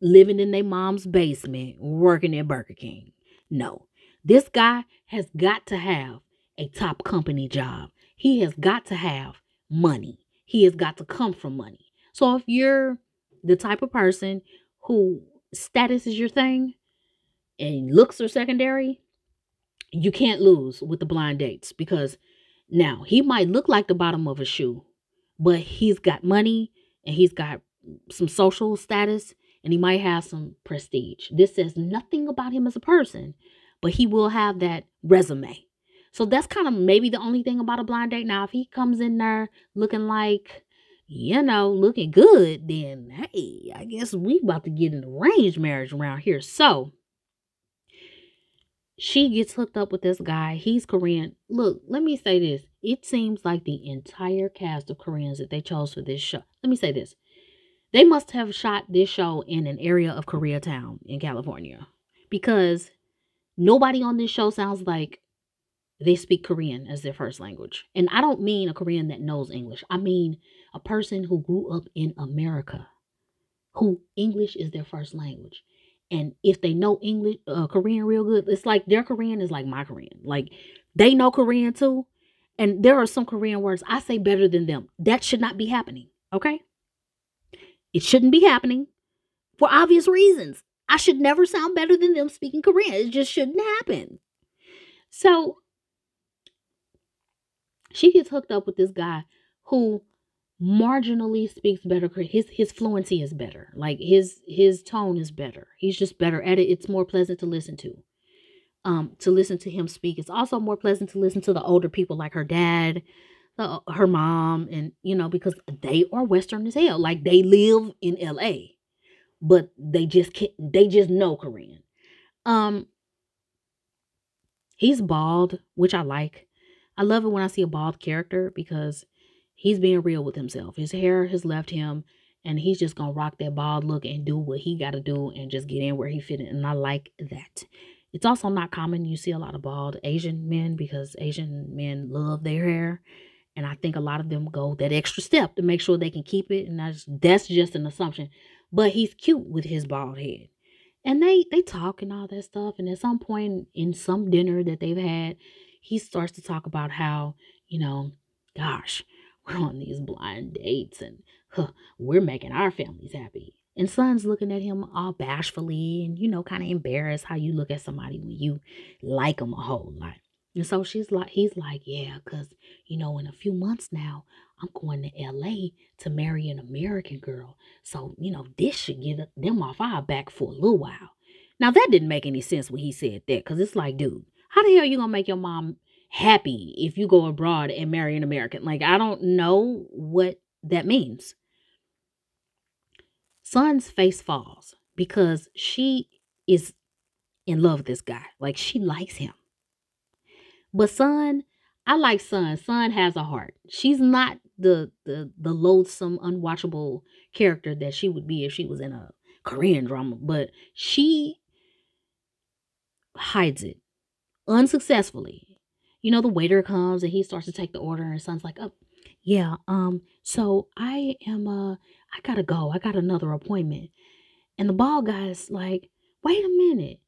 living in their mom's basement, working at Burger King. No, this guy has got to have a top company job. He has got to have money. He has got to come from money. So if you're the type of person who status is your thing and looks are secondary, you can't lose with the blind dates, because now he might look like the bottom of a shoe, but he's got money and he's got some social status and he might have some prestige. This says nothing about him as a person, but he will have that resume. So that's kind of maybe the only thing about a blind date. Now, if he comes in there looking like, you know, looking good, then, hey, I guess we about to get an arranged marriage around here. So she gets hooked up with this guy. He's Korean. Look, let me say this. It seems like the entire cast of Koreans that they chose for this show. Let me say this. They must have shot this show in an area of Koreatown in California, because nobody on this show sounds like they speak Korean as their first language. And I don't mean a Korean that knows English. I mean a person who grew up in America, who English is their first language. And if they know English, Korean real good, it's like their Korean is like my Korean. Like they know Korean too. And there are some Korean words I say better than them. That should not be happening. Okay? It shouldn't be happening for obvious reasons. I should never sound better than them speaking Korean. It just shouldn't happen. So she gets hooked up with this guy who marginally speaks better. His fluency is better. Like his tone is better. He's just better at it. It's more pleasant to listen to. To listen to him speak. It's also more pleasant to listen to the older people like her dad, her mom, and, you know, because they are Western as hell. Like they live in LA, but they just can't, they just know Korean. He's bald, which I like. I love it when I see a bald character because he's being real with himself. His hair has left him and he's just going to rock that bald look and do what he got to do and just get in where he fit in. And I like that. It's also not common. You see a lot of bald Asian men because Asian men love their hair. And I think a lot of them go that extra step to make sure they can keep it. And that's just an assumption. But he's cute with his bald head. And they talk and all that stuff. And at some point in some dinner that they've had, he starts to talk about how, you know, gosh, we're on these blind dates and we're making our families happy. And Sun's looking at him all bashfully and, you know, kind of embarrassed how you look at somebody when you like them a whole lot. And so she's like, he's like, yeah, because, you know, in a few months now, I'm going to L.A. to marry an American girl. So, you know, this should get them off our back for a little while. Now, that didn't make any sense when he said that, because it's like, dude, how the hell are you going to make your mom happy if you go abroad and marry an American? Like, I don't know what that means. Sun's face falls because she is in love with this guy. Like, she likes him. But Sun, I like Sun. Sun has a heart. She's not the loathsome, unwatchable character that she would be if she was in a Korean drama. But she hides it unsuccessfully. You know, the waiter comes and he starts to take the order and Sun's like, oh, yeah, so I gotta go. I got another appointment. And the bald guy's like, wait a minute.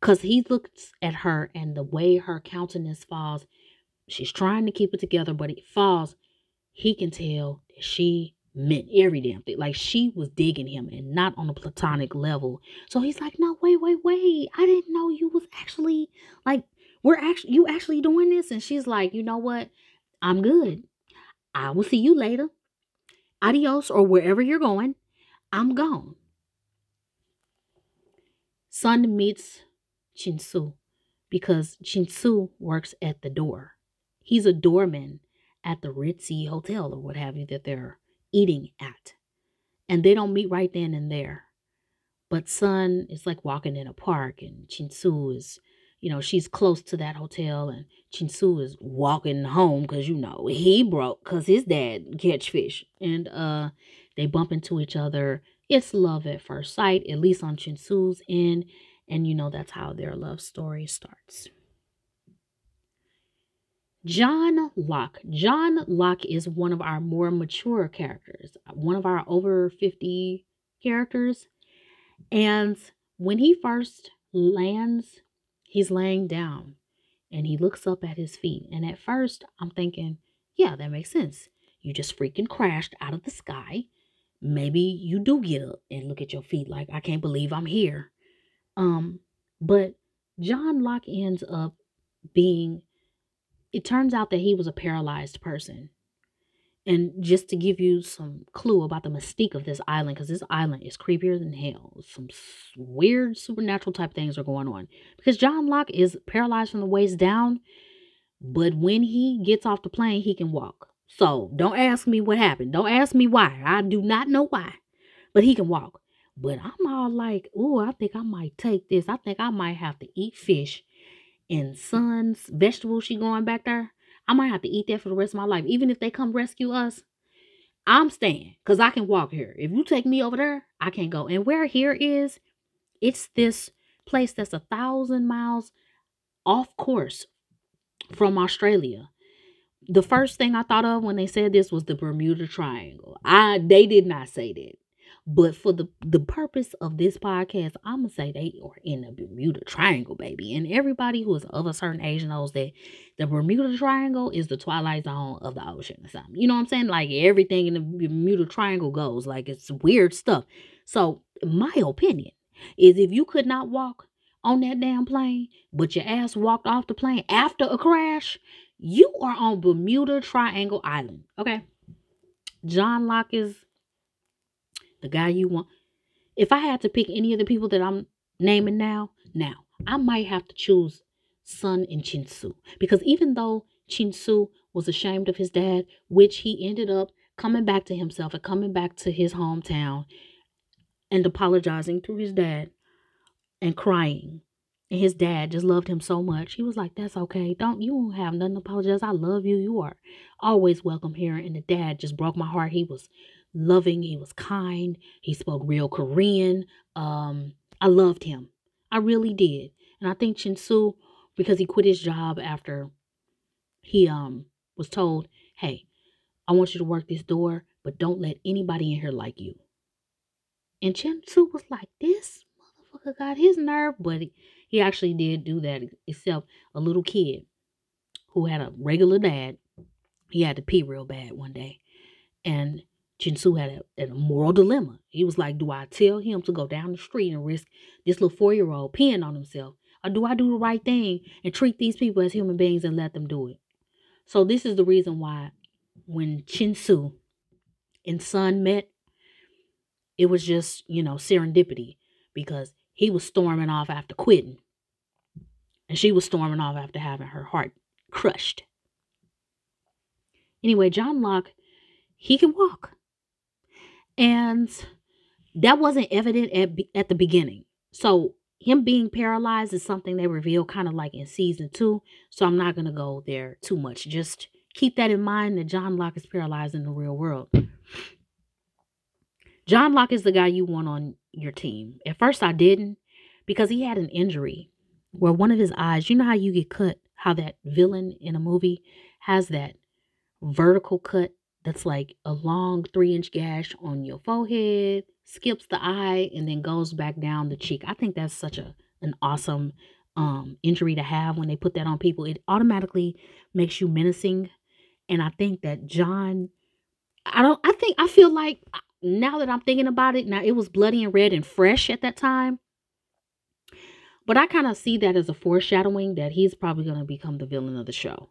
Because he looks at her and the way her countenance falls, she's trying to keep it together, but it falls. He can tell that she meant every damn thing. Like she was digging him and not on a platonic level. So he's like, no, wait. I didn't know you was actually like, you actually doing this. And she's like, you know what? I'm good. I will see you later. Adios, or wherever you're going. I'm gone. Sun meets Jin-Soo because Jin-Soo works at the door. He's a doorman at the ritzy hotel or what have you that they're eating at. And they don't meet right then and there. But Sun is like walking in a park and Jin-Soo is, you know, she's close to that hotel and Jin-Soo is walking home because, you know, he broke because his dad catch fish. And they bump into each other. It's love at first sight, at least on Jin-Soo's end. And, you know, that's how their love story starts. John Locke. John Locke is one of our more mature characters, one of our over 50 characters. And when he first lands, he's laying down and he looks up at his feet. And at first I'm thinking, yeah, that makes sense. You just freaking crashed out of the sky. Maybe you do get up and look at your feet like, I can't believe I'm here. But John Locke ends up being, it turns out that he was a paralyzed person. And just to give you some clue about the mystique of this island, because this island is creepier than hell. Some weird supernatural type things are going on. Because John Locke is paralyzed from the waist down, but when he gets off the plane, he can walk. So don't ask me what happened. Don't ask me why. I do not know why, but he can walk. But I'm all like, oh, I think I might take this. I think I might have to eat fish and Sun's vegetables. She going back there. I might have to eat that for the rest of my life. Even if they come rescue us, I'm staying because I can walk here. If you take me over there, I can't go. And where here is, it's this place that's 1,000 miles off course from Australia. The first thing I thought of when they said this was the Bermuda Triangle. They did not say that. But for the purpose of this podcast, I'm going to say they are in the Bermuda Triangle, baby. And everybody who is of a certain age knows that the Bermuda Triangle is the twilight zone of the ocean or something. You know what I'm saying? Like everything in the Bermuda Triangle goes. Like it's weird stuff. So my opinion is if you could not walk on that damn plane, but your ass walked off the plane after a crash, you are on Bermuda Triangle Island, okay? John Locke is the guy you want. If I had to pick any of the people that I'm naming now, I might have to choose Sun and Jin-Soo. Because even though Jin-Soo was ashamed of his dad, which he ended up coming back to himself and coming back to his hometown and apologizing to his dad and crying. And his dad just loved him so much. He was like, that's okay. You don't have nothing to apologize. I love you. You are always welcome here. And the dad just broke my heart. He was loving. He was kind. He spoke real Korean. I loved him. I really did. And I think Jin-Soo, because he quit his job after he was told, hey, I want you to work this door, but don't let anybody in here like you. And Jin-Soo was like, this motherfucker got his nerve, buddy. He actually did do that, except a little kid who had a regular dad. He had to pee real bad one day. And Jin-Soo had a moral dilemma. He was like, do I tell him to go down the street and risk this little 4-year-old peeing on himself? Or do I do the right thing and treat these people as human beings and let them do it? So this is the reason why when Jin-Soo and Sun met, it was just, serendipity. Because he was storming off after quitting. And she was storming off after having her heart crushed. Anyway, John Locke, he can walk. And that wasn't evident at the beginning. So him being paralyzed is something they reveal kind of like in season 2. So I'm not going to go there too much. Just keep that in mind that John Locke is paralyzed in the real world. John Locke is the guy you want on your team. At first I didn't, because he had an injury where one of his eyes, you know how you get cut, how that villain in a movie has that vertical cut that's like a long 3-inch gash on your forehead, skips the eye, and then goes back down the cheek. I think that's such an awesome injury to have. When they put that on people, it automatically makes you menacing. And I think that now that I'm thinking about it, now it was bloody and red and fresh at that time. But I kind of see that as a foreshadowing that he's probably going to become the villain of the show.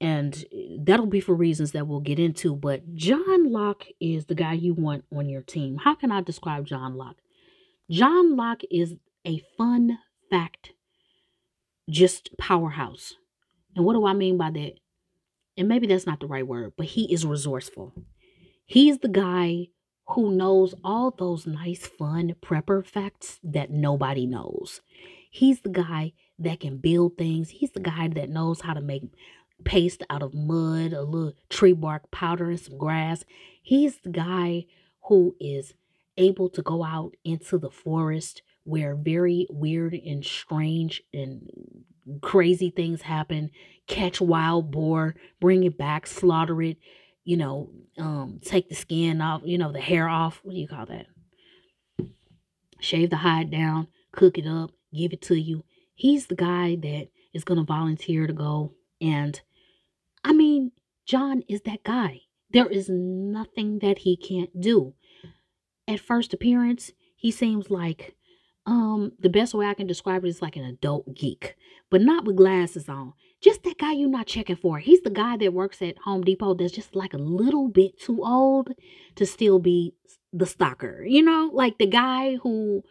And that'll be for reasons that we'll get into. But John Locke is the guy you want on your team. How can I describe John Locke? John Locke is a fun fact, just powerhouse. And what do I mean by that? And maybe that's not the right word, but he is resourceful. He's the guy who knows all those nice, fun prepper facts that nobody knows. He's the guy that can build things. He's the guy that knows how to make paste out of mud, a little tree bark powder, and some grass. He's the guy who is able to go out into the forest where very weird and strange and crazy things happen, catch wild boar, bring it back, slaughter it. Take the skin off, the hair off. What do you call that? Shave the hide down, cook it up, give it to you. He's the guy that is going to volunteer to go. And I mean, John is that guy. There is nothing that he can't do. At first appearance, he seems like The best way I can describe it is like an adult geek, but not with glasses on. Just that guy you're not checking for. He's the guy that works at Home Depot that's just like a little bit too old to still be the stalker. You know, like the guy who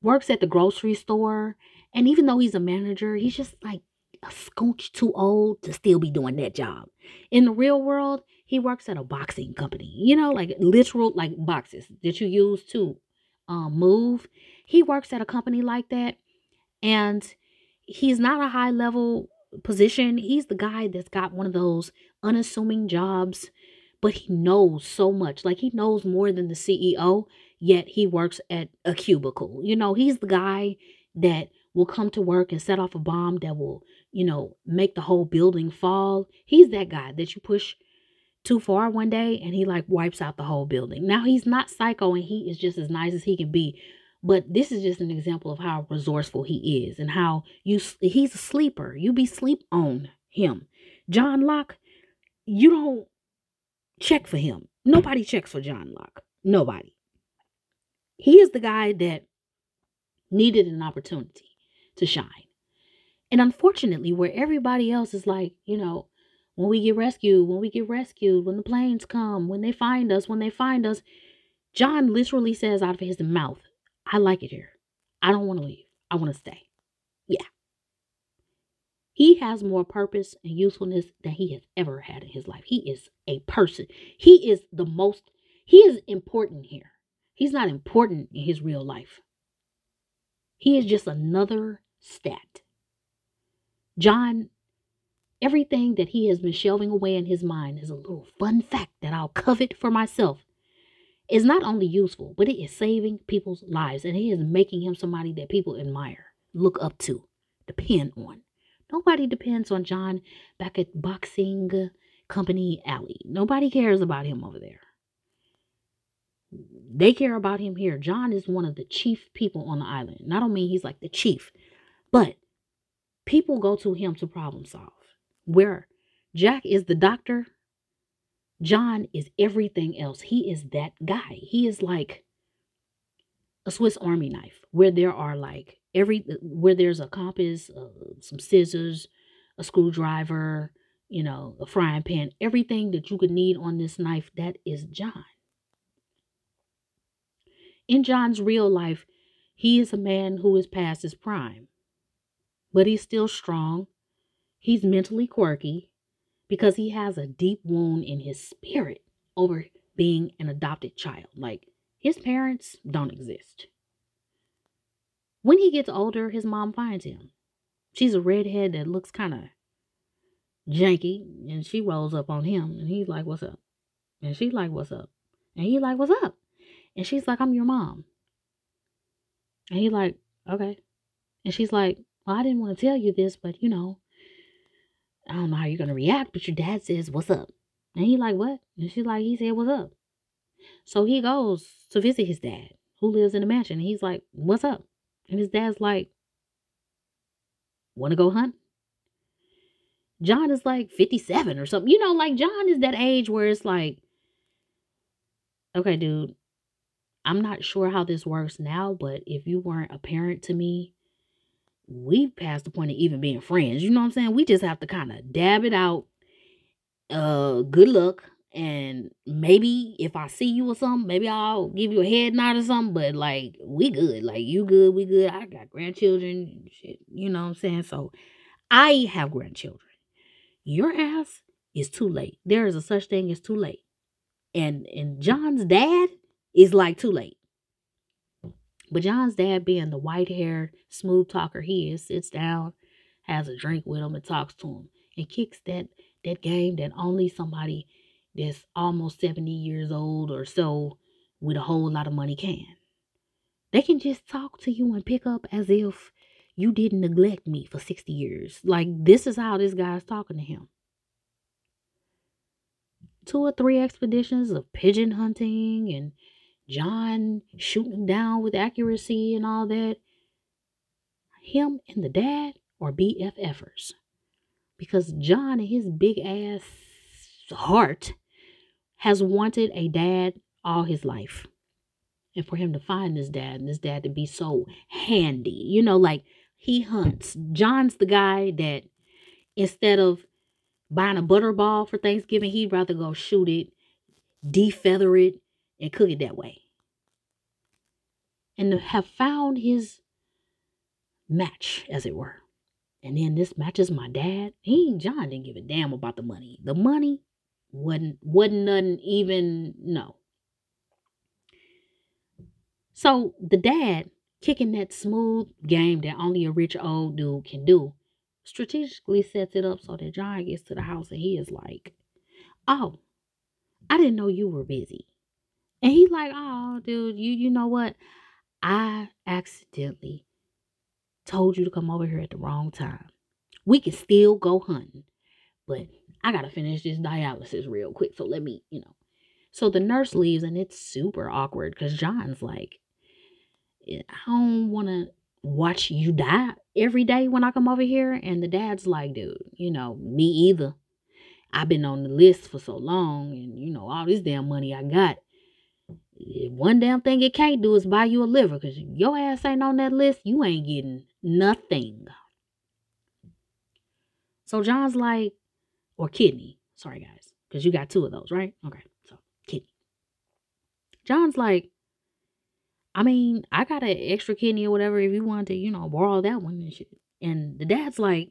works at the grocery store, and even though he's a manager, he's just like a scooch too old to still be doing that job. In the real world, he works at a boxing company, you know, like literal, like boxes that you use to move. He works at a company like that, and he's not a high level position. He's the guy that's got one of those unassuming jobs, but he knows so much. Like, he knows more than the CEO, yet he works at a cubicle. You know, he's the guy that will come to work and set off a bomb that will, you know, make the whole building fall. He's that guy that you push too far one day and he like wipes out the whole building. Now, he's not psycho and he is just as nice as he can be, but this is just an example of how resourceful he is and how he's a sleeper. You be sleep on him. John Locke, you don't check for him. Nobody checks for John Locke. Nobody. He is the guy that needed an opportunity to shine. And unfortunately, where everybody else is like, you know, when we get rescued, when the planes come, when they find us, John literally says out of his mouth, I like it here. I don't want to leave. I want to stay. Yeah. He has more purpose and usefulness than he has ever had in his life. He is a person. He is important here. He's not important in his real life. He is just another stat. John, everything that he has been shelving away in his mind is a little fun fact that I'll covet for myself. It's not only useful, but it is saving people's lives. And it is making him somebody that people admire, look up to, depend on. Nobody depends on John back at Boxing Company Alley. Nobody cares about him over there. They care about him here. John is one of the chief people on the island. And I don't mean he's like the chief, but people go to him to problem solve. Where Jack is the doctor, John is everything else. He is that guy. He is like a Swiss Army knife where there's a compass, some scissors, a screwdriver, you know, a frying pan, everything that you could need on this knife, that is John. In John's real life, he is a man who is past his prime, but he's still strong. He's mentally quirky because he has a deep wound in his spirit over being an adopted child. Like, his parents don't exist. When he gets older, his mom finds him. She's a redhead that looks kind of janky, and she rolls up on him, and he's like, what's up? And she's like, what's up? And he's like, what's up? And she's like, I'm your mom. And he's like, okay. And she's like, well, I didn't want to tell you this, but you know, I don't know how you're going to react, but your dad says, what's up? And he's like, what? And she's like, he said, what's up? So he goes to visit his dad, who lives in a mansion. And he's like, what's up? And his dad's like, want to go hunt? John is like 57 or something. You know, like, John is that age where it's like, okay, dude, I'm not sure how this works now, but if you weren't a parent to me, we've passed the point of even being friends. You know what I'm saying? We just have to kind of dab it out. Good luck. And maybe if I see you or something, maybe I'll give you a head nod or something. But like, we good. Like, you good, we good. I got grandchildren. Shit, you know what I'm saying? So I have grandchildren. Your ass is too late. There is a such thing as too late. And John's dad is like too late. But John's dad, being the white-haired, smooth talker he is, sits down, has a drink with him, and talks to him. And kicks that game that only somebody that's almost 70 years old or so with a whole lot of money can. They can just talk to you and pick up as if you didn't neglect me for 60 years. Like, this is how this guy's talking to him. 2 or 3 expeditions of pigeon hunting and John shooting down with accuracy and all that. Him and the dad are BFFers. Because John and his big ass heart has wanted a dad all his life. and for him to find his dad and his dad to be so handy, you know, like he hunts. John's the guy that instead of buying a butterball for Thanksgiving, he'd rather go shoot it, defeather it, and cook it that way. And to have found his match, as it were. And then this matches my dad. John didn't give a damn about the money. The money wasn't nothing even, no. So the dad, kicking that smooth game that only a rich old dude can do, strategically sets it up so that John gets to the house and he is like, oh, I didn't know you were busy. And he's like, oh, dude, you know what? I accidentally told you to come over here at the wrong time. We can still go hunting, but I got to finish this dialysis real quick. So let me, you know. So the nurse leaves and it's super awkward because John's like, I don't want to watch you die every day when I come over here. And the dad's like, dude, you know, me either. I've been on the list for so long and, you know, all this damn money I got. One damn thing it can't do is buy you a liver because your ass ain't on that list. You ain't getting nothing. So John's like, or kidney. Sorry, guys, because you got two of those, right? Okay, so kidney. John's like, I mean, I got an extra kidney or whatever if you wanted to, you know, borrow that one and shit. And the dad's like,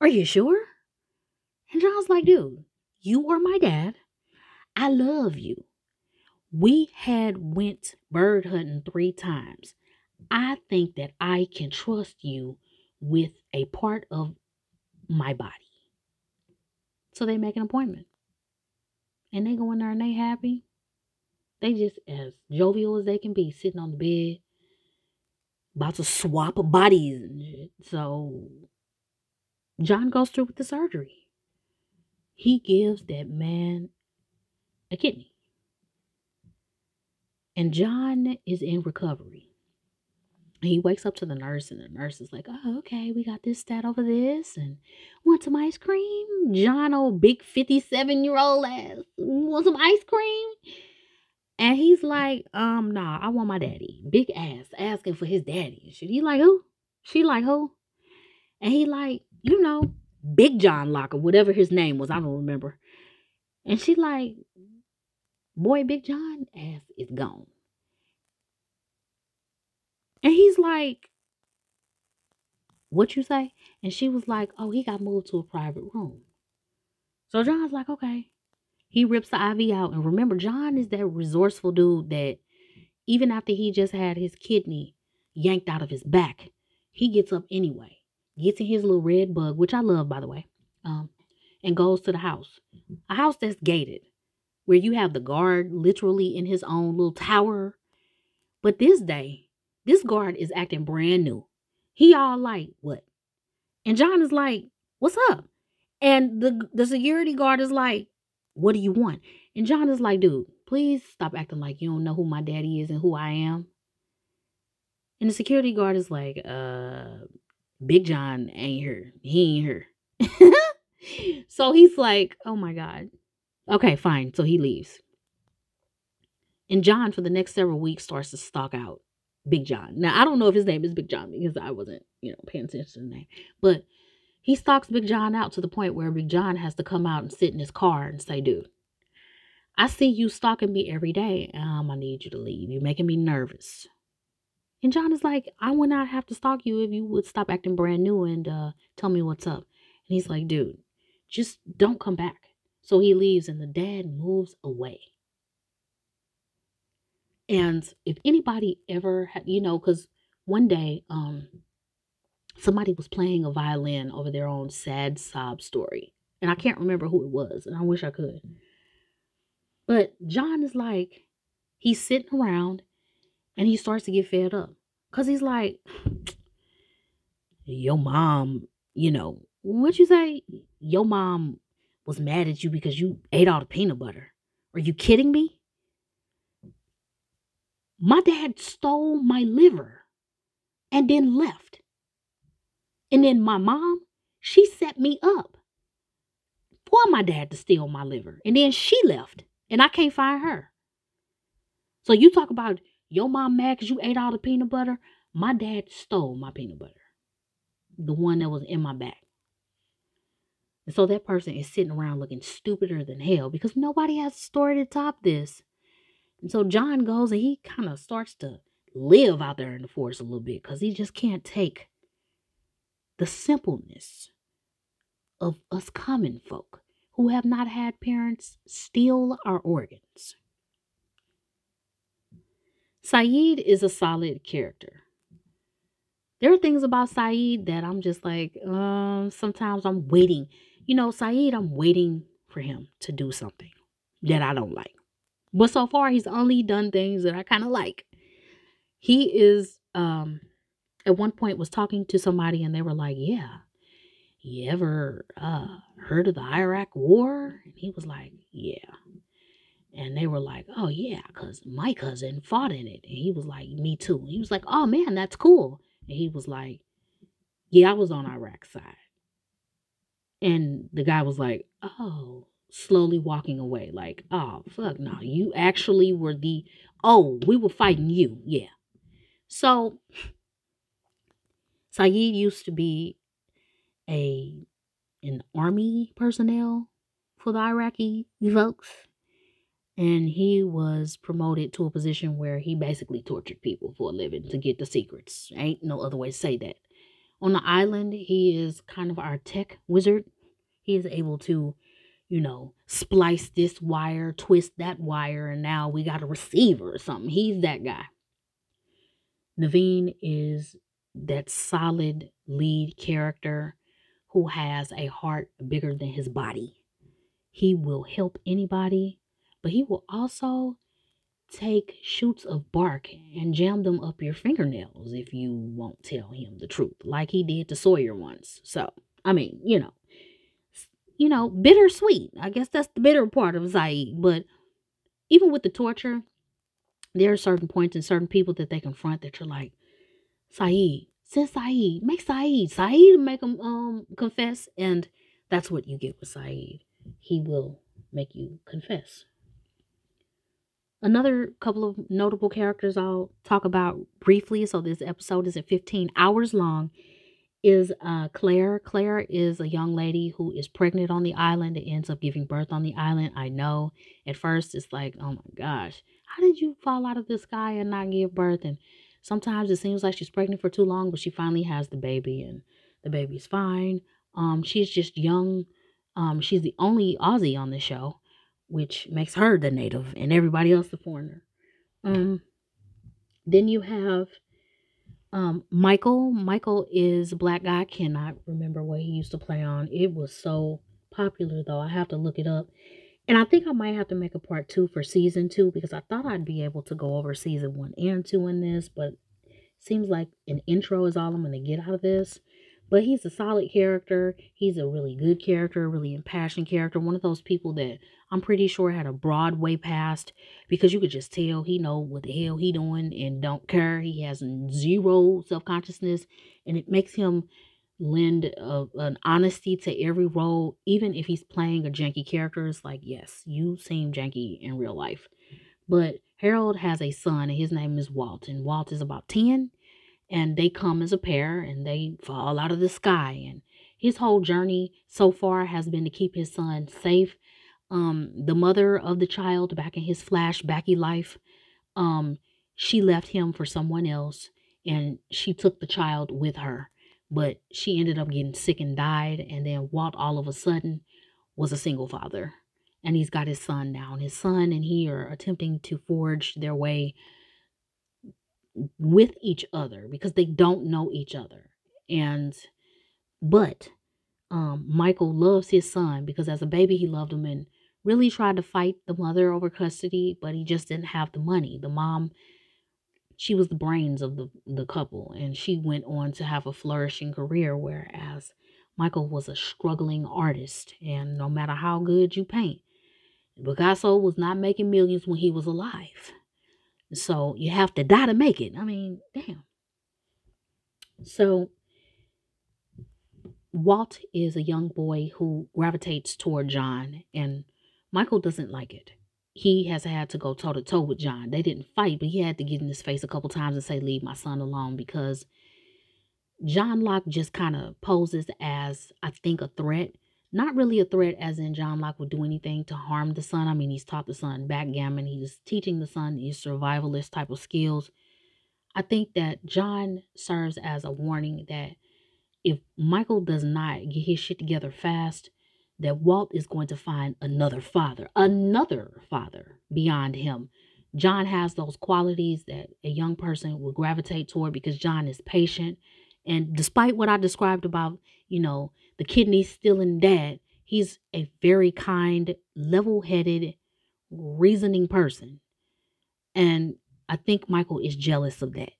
are you sure? And John's like, dude, you are my dad. I love you. We had went bird hunting 3 times. I think that I can trust you with a part of my body. So they make an appointment. And they go in there and they happy. They just as jovial as they can be, sitting on the bed, about to swap bodies and shit. So John goes through with the surgery. He gives that man a kidney. And John is in recovery. He wakes up to the nurse and the nurse is like, oh, okay, we got this, that over this. And want some ice cream? John, old big 57-year-old ass, want some ice cream? And he's like, nah, I want my daddy. Big ass, asking for his daddy and shit. He like, who? She like, who? And he like, you know, Big John Locke or whatever his name was. I don't remember. And she like, boy, Big John ass is gone. And he's like, what you say? And she was like, oh, he got moved to a private room. So John's like, okay. He rips the IV out. And remember, John is that resourceful dude that even after he just had his kidney yanked out of his back, he gets up anyway, gets in his little red bug, which I love, by the way, and goes to the house. A house that's gated, where you have the guard literally in his own little tower. But this day, this guard is acting brand new. He all like, what? And John is like, what's up? And the security guard is like, what do you want? And John is like, dude, please stop acting like you don't know who my daddy is and who I am. And the security guard is like, Big John ain't here. He ain't here. So he's like, oh my God. Okay, fine. So he leaves. And John, for the next several weeks, starts to stalk out Big John. Now, I don't know if his name is Big John because I wasn't, you know, paying attention to the name. But he stalks Big John out to the point where Big John has to come out and sit in his car and say, dude, I see you stalking me every day. I need you to leave. You're making me nervous. And John is like, I would not have to stalk you if you would stop acting brand new and tell me what's up. And he's like, dude, just don't come back. So he leaves and the dad moves away. And if anybody ever had, you know, because one day somebody was playing a violin over their own sad sob story. And I can't remember who it was. And I wish I could. But John is like, he's sitting around and he starts to get fed up. Because he's like, your mom, you know, what'd you say? Your mom was mad at you because you ate all the peanut butter. Are you kidding me? My dad stole my liver and then left. And then my mom, she set me up for my dad to steal my liver. And then she left and I can't find her. So you talk about Your mom mad because you ate all the peanut butter? My dad stole my peanut butter. The one that was in my bag. And so that person is sitting around looking stupider than hell because nobody has a story to top this. And so John goes and he kind of starts to live out there in the forest a little bit because he just can't take the simpleness of us common folk who have not had parents steal our organs. Sayid is a solid character. There are things about Sayid that I'm just like, sometimes I'm waiting. You know, Sayid, I'm waiting for him to do something that I don't like. But so far, he's only done things that I kind of like. He is, at one point, was talking to somebody and they were like, yeah, you ever heard of the Iraq War? And he was like, yeah. And they were like, oh, yeah, because my cousin fought in it. And he was like, me too. And he was like, oh, man, that's cool. And he was like, yeah, I was on Iraq's side. And the guy was like, oh, slowly walking away. Like, oh, fuck, no, you actually were the, oh, we were fighting you. Yeah. So Sayid used to be an army personnel for the Iraqi folks. And he was promoted to a position where he basically tortured people for a living to get the secrets. Ain't no other way to say that. On the island, he is kind of our tech wizard. He is able to, you know, splice this wire, twist that wire, and now we got a receiver or something. He's that guy. Naveen is that solid lead character who has a heart bigger than his body. He will help anybody. But he will also take shoots of bark and jam them up your fingernails if you won't tell him the truth, like he did to Sawyer once. So, I mean, you know, bittersweet. I guess that's the bitter part of Sayid. But even with the torture, there are certain points and certain people that they confront that you're like, Sayid, send Sayid, make Sayid. Sayid make him confess. And that's what you get with Sayid. He will make you confess. Another couple of notable characters I'll talk about briefly, so this episode isn't 15 hours long, is Claire. Claire is a young lady who is pregnant on the island and ends up giving birth on the island. I know, at first it's like, oh my gosh, how did you fall out of the sky and not give birth? And sometimes it seems like she's pregnant for too long, but she finally has the baby and the baby's fine. She's just young. She's the only Aussie on the show, which makes her the native and everybody else the foreigner. Then you have Michael. Michael is a black guy. I cannot remember what he used to play on. It was so popular, though. I have to look it up. And I think I might have to make a part 2 for season 2 because I thought I'd be able to go over season 1 and 2 in this, but it seems like an intro is all I'm going to get out of this. But he's a solid character. He's a really good character, really impassioned character. One of those people that I'm pretty sure had a Broadway past because you could just tell he know what the hell he doing and don't care. He has zero self-consciousness, and it makes him lend an honesty to every role, even if he's playing a janky character. It's like, yes, you seem janky in real life. But Harold has a son, and his name is Walt, and Walt is about 10. And they come as a pair and they fall out of the sky. And his whole journey so far has been to keep his son safe. The mother of the child back in his flashbacky life, she left him for someone else and she took the child with her. But she ended up getting sick and died. And then Walt all of a sudden was a single father. And he's got his son now. And his son and he are attempting to forge their way with each other because they don't know each other. And but Michael loves his son because as a baby he loved him and really tried to fight the mother over custody, but he just didn't have the money. The mom, she was the brains of the couple, and she went on to have a flourishing career, whereas Michael was a struggling artist, and no matter how good you paint, Picasso was not making millions when he was alive. So you have to die to make it. I mean, damn. So Walt is a young boy who gravitates toward John, and Michael doesn't like it. He has had to go toe-to-toe with John. They didn't fight, but he had to get in his face a couple times and say, leave my son alone, because John Locke just kind of poses as, I think, a threat. Not really a threat as in John Locke would do anything to harm the son. I mean, he's taught the son backgammon. He's teaching the son these survivalist type of skills. I think that John serves as a warning that if Michael does not get his shit together fast, that Walt is going to find another father beyond him. John has those qualities that a young person will gravitate toward because John is patient. And despite what I described about, you know, the kidney stealing dad, he's a very kind, level-headed, reasoning person. And I think Michael is jealous of that.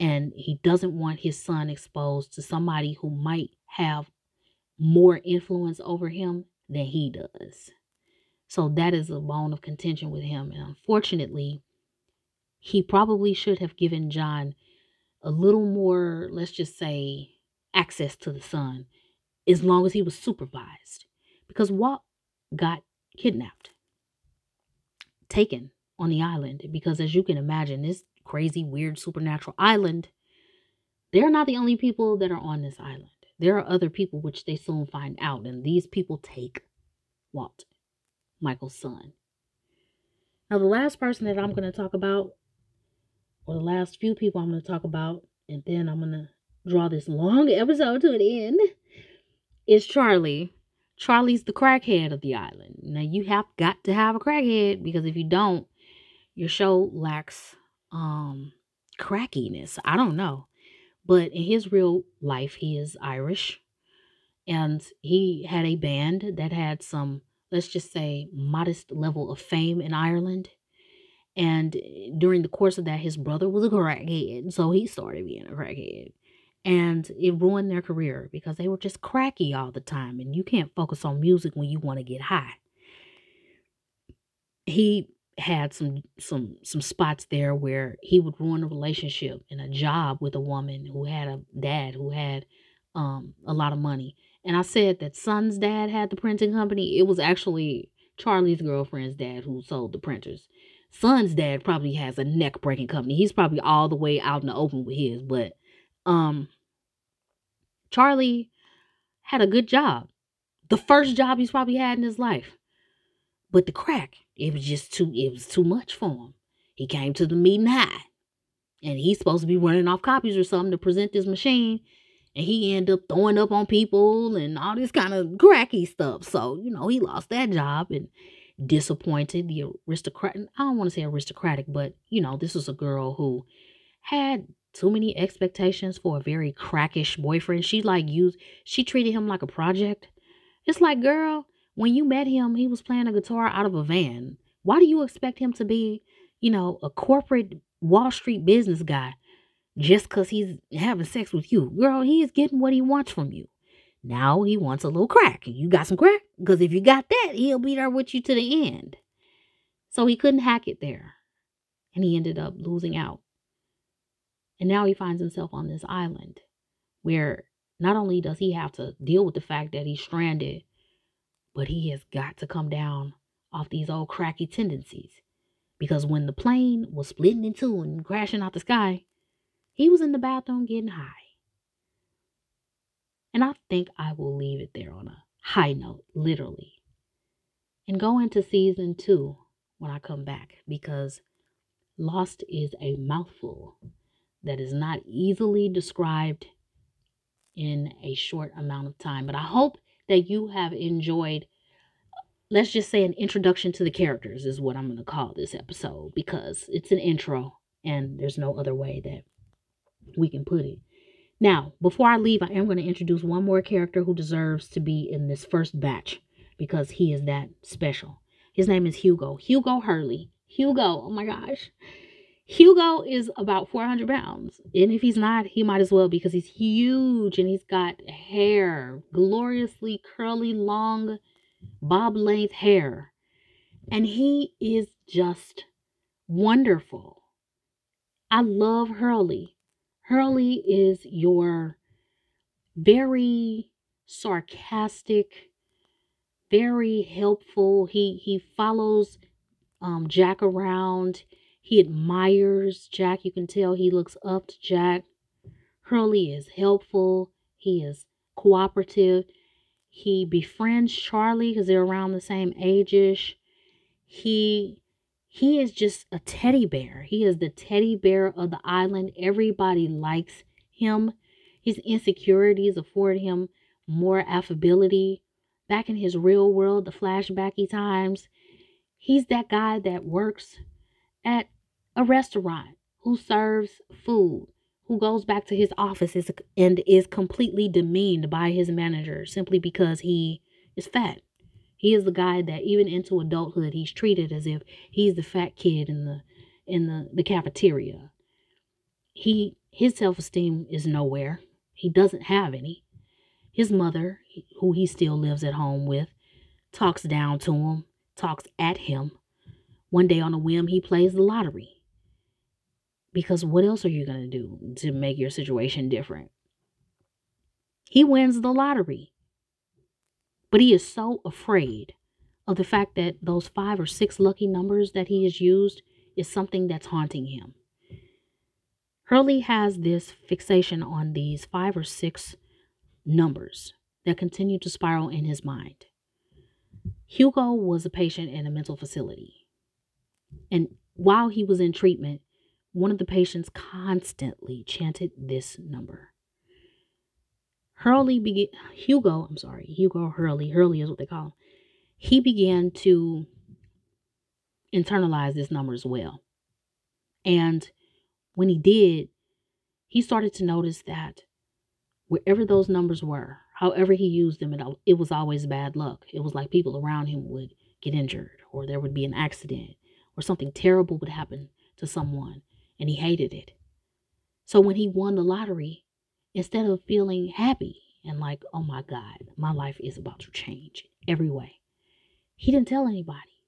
And he doesn't want his son exposed to somebody who might have more influence over him than he does. So that is a bone of contention with him. And unfortunately, he probably should have given John a little more, let's just say, access to the son, as long as he was supervised, because Walt got kidnapped, taken on the island, because as you can imagine, this crazy, weird, supernatural island, they're not the only people that are on this island. There are other people, which they soon find out, and these people take Walt, Michael's son. Now, the last person that I'm going to talk about, or the last few people I'm going to talk about, and then I'm going to draw this long episode to an end, is Charlie. Charlie's the crackhead of the island. Now, you have got to have a crackhead, because if you don't, your show lacks crackiness. I don't know. But in his real life, he is Irish, and he had a band that had some, let's just say, modest level of fame in Ireland. And during the course of that, his brother was a crackhead, so he started being a crackhead. And it ruined their career because they were just cracky all the time, and you can't focus on music when you want to get high. He had some spots there where he would ruin a relationship and a job with a woman who had a dad who had a lot of money. And I said that Son's dad had the printing company. It was actually Charlie's girlfriend's dad who sold the printers. Son's dad probably has a neck-breaking company. He's probably all the way out in the open with his, but Charlie had a good job. The first job he's probably had in his life. But the crack, it was too much for him. He came to the meeting high, and he's supposed to be running off copies or something to present this machine, and he ended up throwing up on people and all this kind of cracky stuff. So, you know, he lost that job and disappointed the aristocrat. I don't want to say aristocratic, but, you know, this was a girl who had too many expectations for a very crackish boyfriend. She treated him like a project. It's like, girl, when you met him, he was playing a guitar out of a van. Why do you expect him to be, you know, a corporate Wall Street business guy just because he's having sex with you? Girl, he is getting what he wants from you. Now he wants a little crack. You got some crack? Because if you got that, he'll be there with you to the end. So he couldn't hack it there. And he ended up losing out. And now he finds himself on this island where not only does he have to deal with the fact that he's stranded, but he has got to come down off these old cracky tendencies. Because when the plane was splitting in two and crashing out the sky, he was in the bathroom getting high. And I think I will leave it there on a high note, literally. And go into season 2 when I come back, because Lost is a mouthful that is not easily described in a short amount of time. But I hope that you have enjoyed, let's just say, an introduction to the characters is what I'm going to call this episode, because it's an intro and there's no other way that we can put it. Now, before I leave, I am going to introduce one more character who deserves to be in this first batch because he is that special. His name is Hugo. Hugo Hurley. Hugo, oh my gosh. Hugo is about 400 pounds, and if he's not, he might as well, because he's huge and he's got hair, gloriously curly, long, bob-length hair, and he is just wonderful. I love Hurley. Hurley is your very sarcastic, very helpful. He follows Jack around. He admires Jack. You can tell he looks up to Jack. Hurley is helpful. He is cooperative. He befriends Charlie because they're around the same age-ish. He is just a teddy bear. He is the teddy bear of the island. Everybody likes him. His insecurities afford him more affability. Back in his real world, the flashbacky times, he's that guy that works at a restaurant, who serves food, who goes back to his office and is completely demeaned by his manager simply because he is fat. He is the guy that even into adulthood, he's treated as if he's the fat kid in the cafeteria. His self-esteem is nowhere. He doesn't have any. His mother, who he still lives at home with, talks down to him, talks at him. One day on a whim, he plays the lottery. Because what else are you going to do to make your situation different? He wins the lottery. But he is so afraid of the fact that those 5 or 6 lucky numbers that he has used is something that's haunting him. Hurley has this fixation on these 5 or 6 numbers that continue to spiral in his mind. Hugo was a patient in a mental facility. And while he was in treatment, one of the patients constantly chanted this number. Hugo Hurley. Hurley is what they call him. He began to internalize this number as well. And when he did, he started to notice that wherever those numbers were, however he used them, it was always bad luck. It was like people around him would get injured, or there would be an accident, or something terrible would happen to someone. And he hated it. So when he won the lottery, instead of feeling happy and like, oh my God, my life is about to change every way, he didn't tell anybody.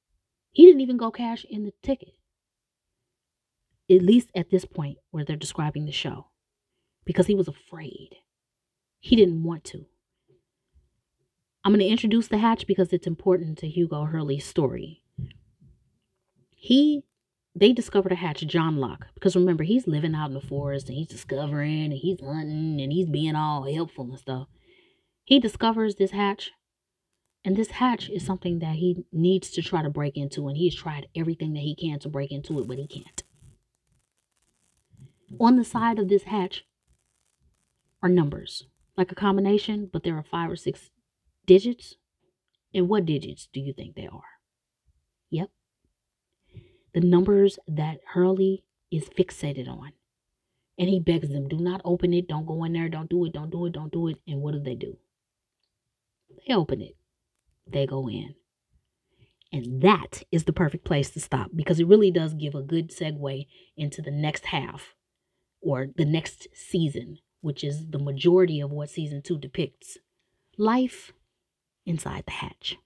He didn't even go cash in the ticket. At least at this point where they're describing the show. Because he was afraid. He didn't want to. I'm going to introduce the hatch because it's important to Hugo Hurley's story. They discovered a hatch, John Locke, because remember, he's living out in the forest and he's discovering and he's hunting and he's being all helpful and stuff. He discovers this hatch, and this hatch is something that he needs to try to break into, and he's tried everything that he can to break into it, but he can't. On the side of this hatch are numbers, like a combination, but there are 5 or 6 digits. And what digits do you think they are? Yep. The numbers that Hurley is fixated on. And he begs them, do not open it. Don't go in there. Don't do it. Don't do it. Don't do it. And what do? They open it. They go in. And that is the perfect place to stop, because it really does give a good segue into the next half, or the next season, which is the majority of what season 2 depicts. Life inside the hatch.